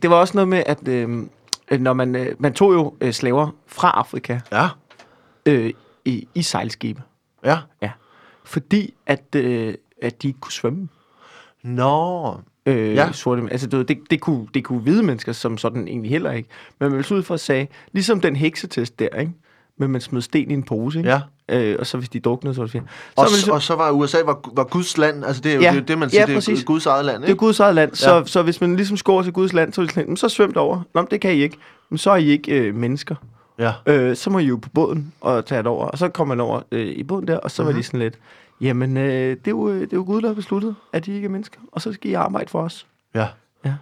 det var også noget med, at når man tog jo slaver fra Afrika, ja. I sejlskibe. Ja. Ja. Fordi at de ikke kunne svømme. Nå. Ja. Sorte, altså det kunne hvide mennesker som sådan egentlig heller ikke. Men man ville ud for at sige, ligesom den heksetest der, ikke? Men man smed sten i en pose, ikke? Ja. Og så hvis de druknede, så var det fint. Og så var USA var Guds land, altså det er jo ja, det man siger, ja, det er Guds eget land, ikke? Det er Guds eget land, ja. så hvis man ligesom skår til Guds land, så er det sådan, så svømt over. Nå, det kan I ikke. Men så er I ikke mennesker. Ja. Så må I jo på båden og tage det over. Og så kom man over i båden der, og så var de sådan lidt... Jamen, det er jo Gud, der har besluttet, at de ikke er mennesker. Og så skal I arbejde for os. Ja. Ja.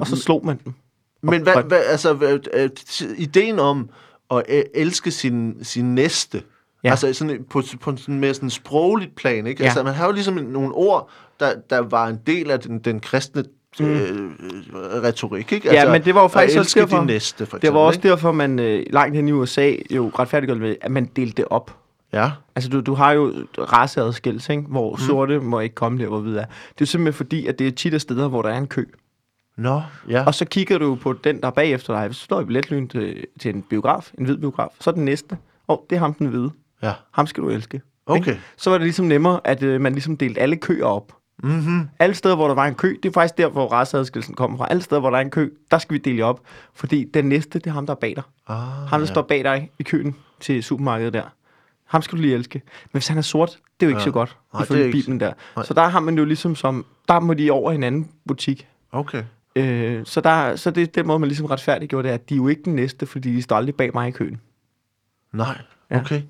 Og så slog man dem. Men ideen om at elske sin næste, ja. Altså sådan, på sådan mere sådan sprogligt plan, ikke? Ja. Altså, man har jo ligesom nogle ord, der var en del af den kristne retorik, ikke? Altså, ja, men det var jo faktisk også derfor, de næste, for eksempel, det var også derfor, man langt hen i USA jo retfærdiggør med, at man delte det op. Ja. Altså du har jo raceadskillelse, ikke? Hvor sorte må ikke komme der, hvor hvide er. Det er jo simpelthen fordi, at det er tit af steder, hvor der er en kø. Nå, ja. Og så kigger du på den, der bagefter dig. Hvis du står i billetlyn til en biograf, en hvid biograf, så er den næste. Det er ham, den hvide. Ja. Ham skal du elske. Okay. Ikke? Så var det ligesom nemmere, at man ligesom delte alle køer op. Mm-hmm. Alle steder, hvor der var en kø, det er faktisk der, hvor raceadskillelsen kommer fra. Alle steder, hvor der er en kø, der skal vi dele op. Fordi den næste, det er ham, der er bag dig. Ham, der står bag dig i køen til supermarkedet der. Ham skal du lige elske. Men hvis han er sort, det er jo ikke så godt. Nej, ifølge Bibelen der. Nej. Så der har man jo ligesom som... Der må de over i en anden butik. Okay. Så det er den måde, man ligesom retfærdiggjorde det, at de er jo ikke den næste, fordi de står aldrig bag mig i køen. Nej, okay.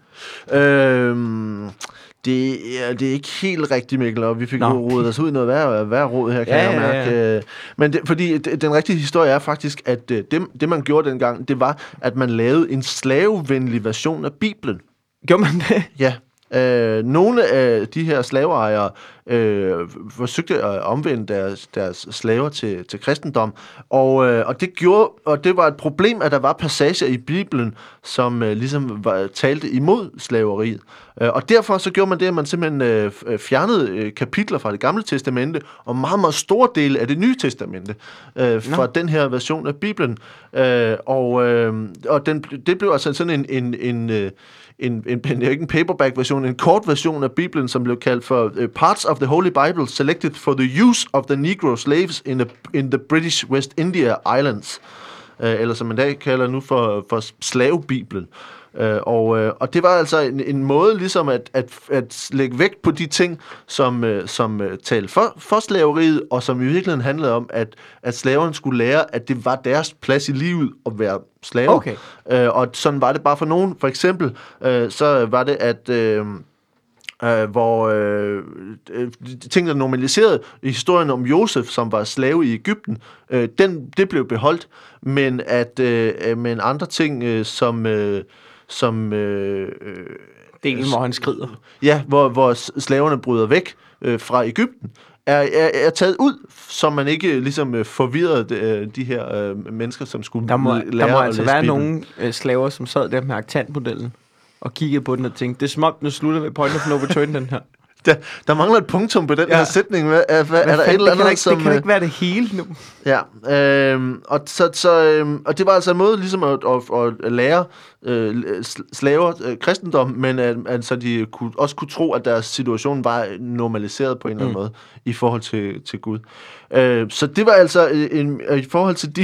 Ja. Det er ikke helt rigtigt, Mikkel, og vi fik jo rodet os ud i noget værre rod her, kan jeg mærke. Ja. Men fordi den rigtige historie er faktisk, at det man gjorde dengang, det var, at man lavede en slavevenlig version af Bibelen. Gjorde man det? Ja. Nogle af de her slaveejere forsøgte at omvende deres slaver til kristendom, og det gjorde, og det var et problem, at der var passager i Bibelen, som ligesom talte imod slaveriet. Og derfor så gjorde man det, at man simpelthen fjernede kapitler fra Det Gamle Testamente og meget, meget store dele af Det Nye Testamente fra den her version af Bibelen. Og det blev altså sådan en ikke en paperback-version, en kort version af Bibelen, som blev kaldt for Parts of the Holy Bible Selected for the Use of the Negro Slaves in the British West India Islands. Eller som man i dag kalder nu for slavebibelen. Og det var altså en måde ligesom at lægge vægt på de ting, som talte for slaveriet, og som i virkeligheden handlede om, at slaverne skulle lære, at det var deres plads i livet at være slaver. Okay. Og sådan var det bare for nogen. For eksempel, så var det, at... hvor ting, der normaliserede historien om Josef, som var slave i Egypten, det blev beholdt, men andre ting, delen, hvor han skrider. Ja, hvor slaverne bryder væk fra Egypten, er taget ud, så man ikke ligesom forvirrede de her mennesker, som skulle lære. Der må altså være nogle slaver, som sad der med aktantmodellen og kiggede på den og tænkte, det er smukt, nu slutter vi point of no return, den her. Der mangler et punktum på den her sætning. Det kan ikke være det hele nu. Ja, og det var altså en måde ligesom at lære slaver kristendom, men så de også kunne tro, at deres situation var normaliseret på en eller anden måde i forhold til Gud. Så det var altså i forhold til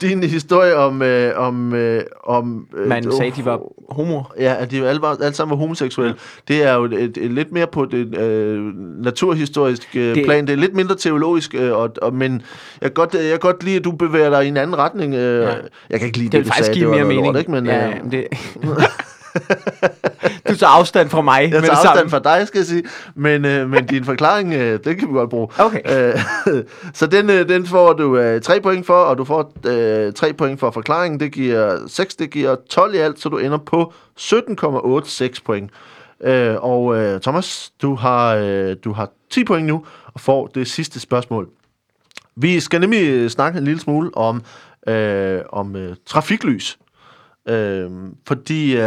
din historie om man sagde, de var homoer. Ja, at de alle sammen var homoseksuelle. Ja. Det er jo et lidt mere på det naturhistoriske plan. Det er lidt mindre teologisk, men jeg kan godt lide, at du bevæger dig i en anden retning. Ja. Jeg kan ikke lide det du sagde. Det var mere mening. Ikke, men ja, det... Du tager afstand fra mig. Jeg tager afstand fra dig, skal jeg sige. Men din forklaring, den kan vi godt bruge. Okay. Så den får du 3 point for, og du får 3 point for forklaringen. Det giver 6, det giver 12 i alt, så du ender på 17,86 point. Og Thomas, du har 10 point nu, og får det sidste spørgsmål. Vi skal nemlig snakke en lille smule om trafiklys. Fordi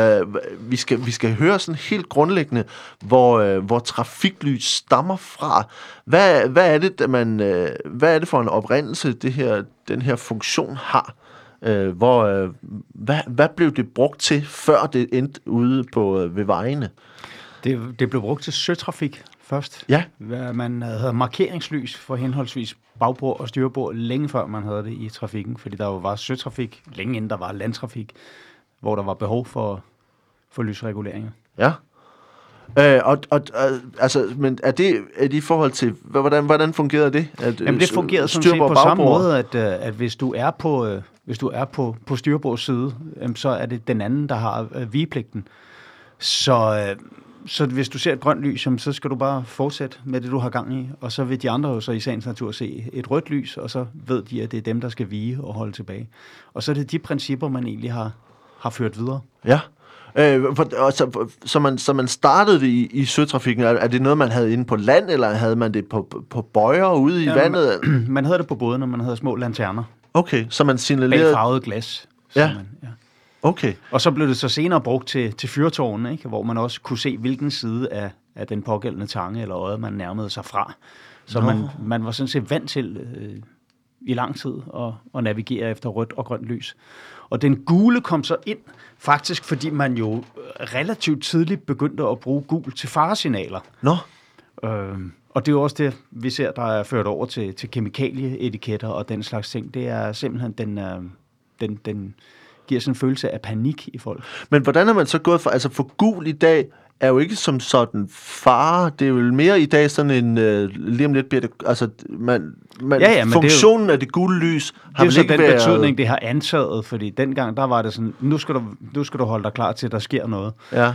vi skal høre sådan helt grundlæggende, hvor trafiklys stammer fra. Hvad er det, hvad er det for en oprindelse, den her funktion har? Hvad blev det brugt til, før det endte ude ved vejene? Det blev brugt til søtrafik først. Ja. Man havde markeringslys for henholdsvis bagbord og styrbord længe før man havde det i trafikken, fordi der jo var søtrafik længe inden der var landtrafik, hvor der var behov for lysreguleringer. Ja. Men er det i forhold til hvordan fungerede det? Jamen det fungerede sådan set på samme måde, at hvis du er på styrbords side, så er det den anden der har vigepligten. Så hvis du ser et grønt lys, så skal du bare fortsætte med det, du har gang i. Og så vil de andre jo så i sagens natur se et rødt lys, og så ved de, at det er dem, der skal vige og holde tilbage. Og så er det de principper, man egentlig har ført videre. Ja, så man startede det i søtrafikken. Er det noget, man havde inde på land, eller havde man det på bøjer ude i vandet? Man havde det på båden, og man havde små lanterner. Okay, så man signalerede... Bag farvet glas. Okay. Og så blev det så senere brugt til fyrtårnene, ikke? Hvor man også kunne se, hvilken side af den pågældende tange eller øje, man nærmede sig fra. Så man var sådan set vant til i lang tid at navigere efter rødt og grønt lys. Og den gule kom så ind, faktisk fordi man jo relativt tidligt begyndte at bruge gul til faresignaler. Nå. Og det er jo også det, vi ser, der er ført over til kemikalieetiketter og den slags ting. Det er simpelthen den giver sådan en følelse af panik i folk. Men hvordan er man så gået for gul i dag er jo ikke som sådan fare. Det er jo mere i dag sådan en lige om lidt bliver det, funktionen det jo, af det gule lys har det jo ikke så den betydning, det har antaget, fordi dengang der var det sådan, nu skal du holde dig klar til, at der sker noget. Ja.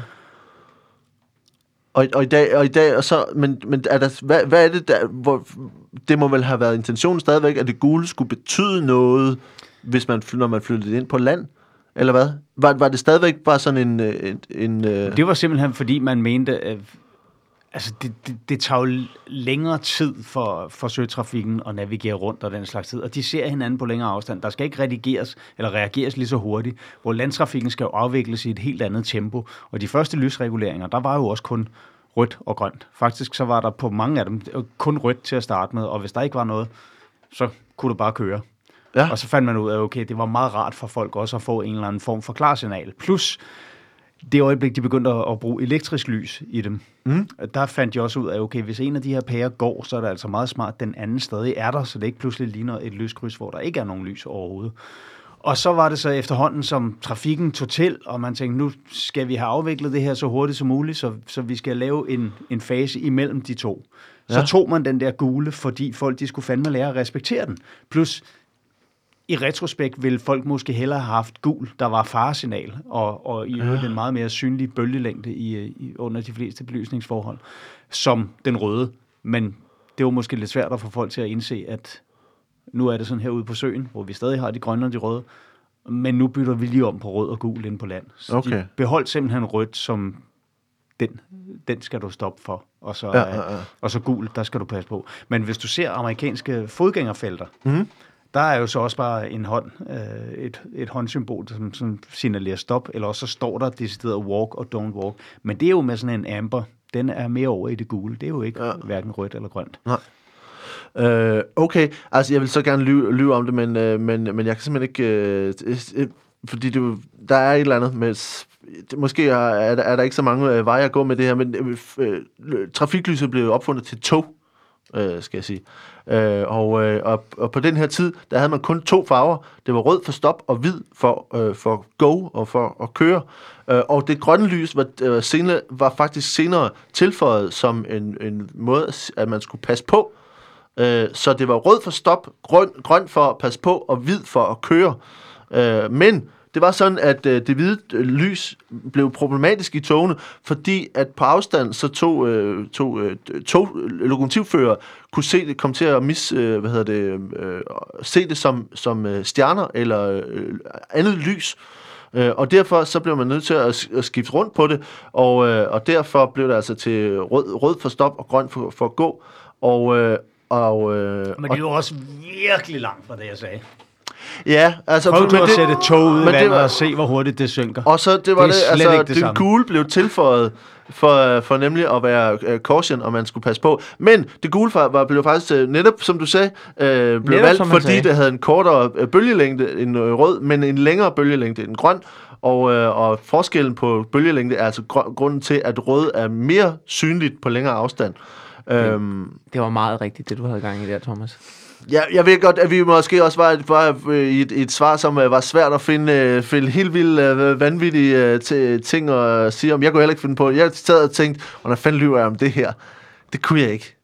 Og i dag og så men er der hvad er det der, hvor det må vel have været intentionen stadigvæk, at det gule skulle betyde noget, hvis når man flyttede ind på land, eller hvad? Var det stadigvæk bare sådan en... Det var simpelthen, fordi man mente, at det tager jo længere tid for søtrafikken at navigere rundt og den slags tid, og de ser hinanden på længere afstand. Der skal ikke redigeres eller reageres lige så hurtigt, hvor landtrafikken skal jo afvikles i et helt andet tempo. Og de første lysreguleringer, der var jo også kun rødt og grønt. Faktisk så var der på mange af dem kun rødt til at starte med, og hvis der ikke var noget, så kunne du bare køre. Ja. Og så fandt man ud af, okay, det var meget rart for folk også at få en eller anden form for klarsignal. Plus, det øjeblik, de begyndte at bruge elektrisk lys i dem, der fandt de også ud af, okay, hvis en af de her pærer går, så er det altså meget smart, den anden stadig er der, så det ikke pludselig ligner et lyskryds, hvor der ikke er nogen lys overhovedet. Og så var det så efterhånden, som trafikken tog til, og man tænkte, nu skal vi have afviklet det her så hurtigt som muligt, så vi skal lave en fase imellem de to. Ja. Så tog man den der gule, fordi folk de skulle fandme lære at respektere den. Plus, i retrospekt ville folk måske hellere have haft gul, der var faresignal, og i øvrigt en meget mere synlig bølgelængde under de fleste belysningsforhold, som den røde. Men det var måske lidt svært at få folk til at indse, at nu er det sådan herude på søen, hvor vi stadig har de grønne og de røde, men nu bytter vi lige om på rød og gul inde på land. Så okay. De beholdt simpelthen rødt som den skal du stoppe for, og så, og så gul, der skal du passe på. Men hvis du ser amerikanske fodgængerfelter, der er jo så også bare en hånd, et håndsymbol, som signalerer stop, eller også så står der decideret walk og don't walk. Men det er jo med sådan en amber, den er mere over i det gule. Det er jo ikke hverken rødt eller grønt. Nej. Okay, altså jeg vil så gerne lyve om det, men jeg kan simpelthen ikke, fordi der er et eller andet med, måske er der ikke så mange veje at gå med det her, men trafiklyset blev opfundet til tog, skal jeg sige. Og på den her tid, der havde man kun to farver. Det var rød for stop og hvid for go og for at køre. Og det grønne lys var faktisk senere tilføjet som en måde, at man skulle passe på. Så det var rød for stop, grøn for at passe på og hvid for at køre. Men det var sådan, at det hvide lys blev problematisk i togene, fordi at på afstand så tog lokomotivfører kunne se det, kom til at se det som stjerner eller andet lys. Og derfor så blev man nødt til at skifte rundt på det, og derfor blev det altså til rød for stop og grøn for at gå. Men det var også virkelig langt fra det, jeg sagde. Ja, altså prøv du at sætte tog ud i vandet og se, hvor hurtigt det synker. Og så det var det gule blev tilføjet for nemlig at være caution, og man skulle passe på. Men det gule blev faktisk netop, som du sagde, blev valgt, fordi det havde en kortere bølgelængde end rød, men en længere bølgelængde end grøn. Og forskellen på bølgelængde er altså grunden til, at rød er mere synligt på længere afstand. Det var meget rigtigt, det du havde gang i der, Thomas. Ja, jeg ved godt, at vi måske også var et svar, som var svært at finde helt vildt vanvittige ting at sige om. Jeg kunne heller ikke finde på. Jeg sad og tænkte, hvordan fanden lyver jeg om det her? Det kunne jeg ikke.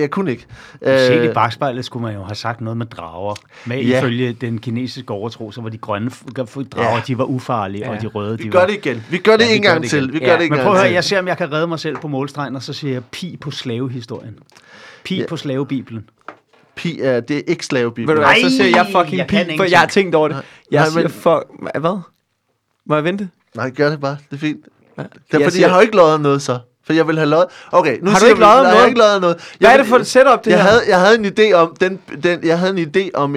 Jeg kunne ikke. Set i bagspejlet skulle man jo have sagt noget med drager. Ifølge den kinesiske overtro, så var de grønne drager, de var ufarlige, og de røde, de var... Vi gør det igen. Vi gør det en gang til. Men prøv at høre, jeg ser, om jeg kan redde mig selv på målstregen, og så siger jeg pi på slavehistorien. Pi på slavebibelen. Pi, det er ikke slavebibelen. Nej, så siger jeg fucking pi, for jeg har tænkt over det. Hvad? Må jeg vente? Nej, gør det bare. Det er fint. Fordi jeg har jo ikke lovet noget, så. For jeg vil have løjet. Okay, nu har du ikke løjet noget? Jeg har ikke løjet noget. Hvad er det for et setup, det her? Jeg havde en idé om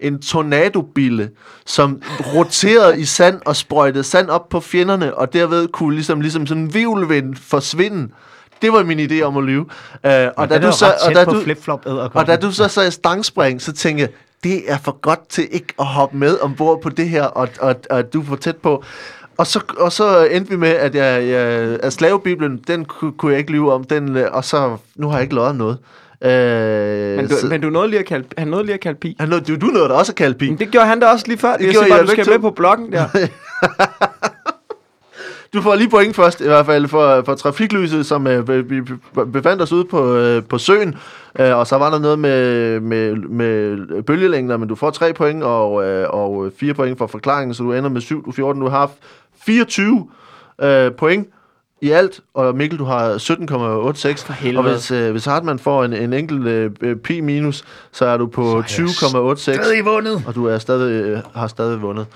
en tornadobille, som roterede i sand og sprøjtede sand op på fjenderne, og derved kunne ligesom sådan en hvirvelvind forsvinde. Det var min idé om at lyve. Og da du så sagde stangspring, så tænkte jeg, det er for godt til ikke at hoppe med ombord på det her, og du er for tæt på. Og så endte vi med, at slavebiblen, den kunne jeg ikke lyve om, og så nu har jeg ikke lovet noget. Men du nåede lige at kalde pi. Du nåede da også at kalde pi. Men det gjorde han da også lige før. Jeg siger bare, du skal med på bloggen der. Du får lige point først, i hvert fald for trafiklyset, som vi befandt os ude på søen. Og så var der noget med bølgelængder, men du får 3 point og 4 point for forklaringen, så du ender med 7, du 14, du har 24 point i alt. Og Mikkel, du har 17,86. For helvede. Og hvis Hartmann får en enkelt pi minus, så er du på 20,86. Stadig vundet. Og du er har stadig vundet.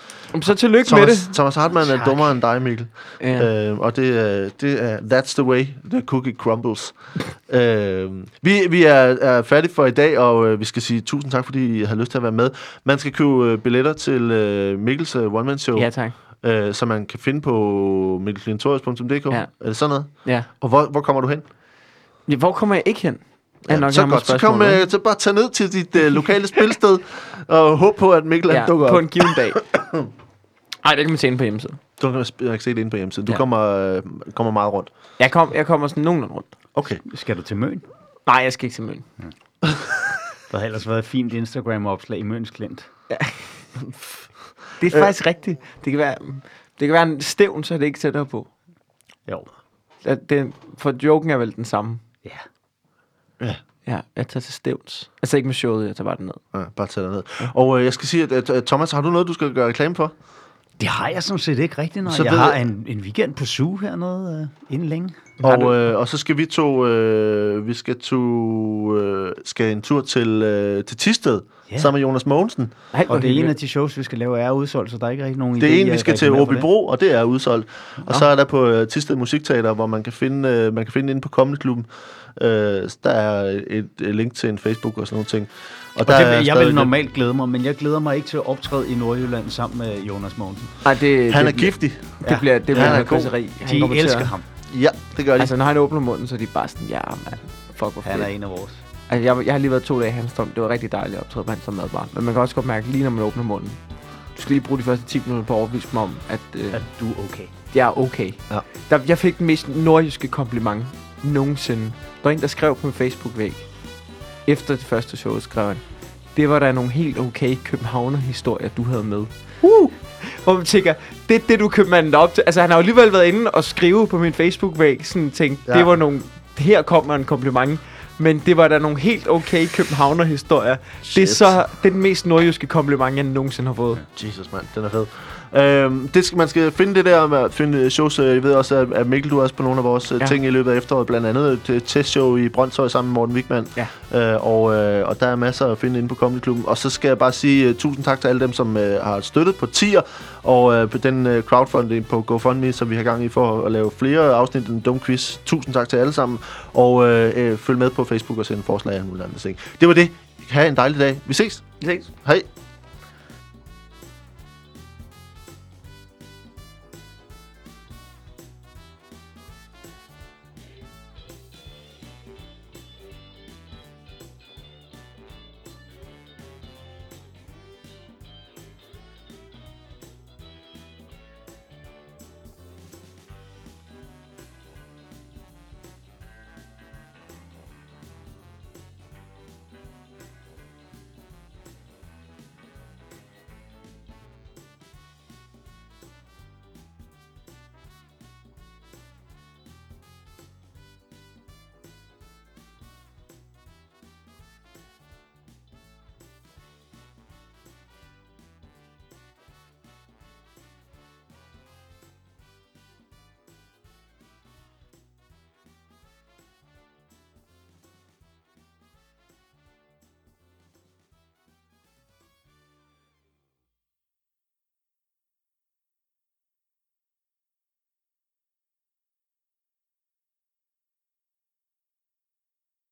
Så tillykke med det. Thomas Hartmann er dummere end dig, Mikkel. Ja. Og det er that's the way the cookie crumbles. Vi er færdige for i dag, og vi skal sige tusind tak, fordi I har lyst til at være med. Man skal købe billetter til Mikkels one-man-show. Ja, tak. Så man kan finde på mikkelklintorius.dk. Ja. Er det sådan noget? Ja. Og hvor kommer du hen? Ja, hvor kommer jeg ikke hen? Ja, så godt. Så kom til bare tage ned til dit lokale spilsted og håb på, at Mikkel dukker op. På en given dag. Nej, det kan man se inde på hjemmesiden. Du kan se det inde på hjemmesiden. Du kommer meget rundt. Jeg kommer sådan nogenlunde rundt. Okay. Skal du til Møn? Nej, jeg skal ikke til Møn. Ja. Der har ellers været et fint Instagram-opslag i Møns Klint. Ja. Det er faktisk rigtigt. Det kan være en stævn, så er det ikke tættere på. Jo. For joken er vel den samme. Ja. Yeah. Ja. Ja, jeg tager til Stevns. Altså ikke med showet, jeg tager bare den ned. Ja, bare tager den ned. Ja. Og jeg skal sige, at Thomas, har du noget, du skal gøre reklame for? Det har jeg sådan set ikke rigtigt, når jeg har en weekend på suge hernede inden længe. Og så skal vi skal en tur til Thisted, yeah, sammen med Jonas Mogensen. Ej, og det er en af de shows, vi skal lave, er udsolgt, så der er ikke rigtig nogen idé. Det er en, vi skal til Åbibro, og det er udsolgt. Nå. Og så er der på Thisted Musikteater, hvor man kan finde inde på Kommelklubben. Der er et link til en Facebook og sådan nogle ting. Og jeg vil normalt glæde mig, men jeg glæder mig ikke til at optræde i Nordjylland sammen med Jonas Mogensen. Han er giftig. Det bliver en krydseri. De elsker ham. Ja, det gør de. Altså, når han åbner munden, så er de bare sådan, ja, man, fuck, hvor fedt. Han er en af vores. Altså, jeg har lige været 2 dage i Hamstrøm. Det var rigtig dejligt at optræde på Hamstrøm Madbar. Men man kan også godt mærke, lige når man åbner munden, du skal lige bruge de første 10 minutter på at overbevise mig om, at du er okay. Jeg er okay. Ja. Jeg fik den mest nordjyske kompliment nogensinde. Der var en, der skrev på min Facebook-væg. Efter det første show, skrev han, det var der nogle helt okay københavner-historier, du havde med. Hvor man tænker, det er det, du købte manden op til. Altså, han har jo alligevel været inde og skrive på min Facebook-væg, sådan tænkte, ja, det var nogle, her kommer en kompliment, men det var der nogle helt okay københavner-historier. Shit. Det er så den mest nordjyske kompliment, jeg nogensinde har fået. Jesus, mand, den er fed. Man skal finde det der med at finde shows. Jeg ved også, at Mikkel, du er også på nogle af vores ting i løbet af efteråret. Blandt andet et testshow i Brøndby sammen med Morten Wigman. Ja. Og der er masser at finde inde på Comedy Klubben. Og så skal jeg bare sige tusind tak til alle dem, som har støttet på tier. Og på den crowdfunding på GoFundMe, som vi har gang i for at lave flere afsnit af den dumme quiz. Tusind tak til alle sammen. Og følg med på Facebook og sende forslag af nogle andre ting. Det var det. Ha' en dejlig dag. Vi ses. Hej.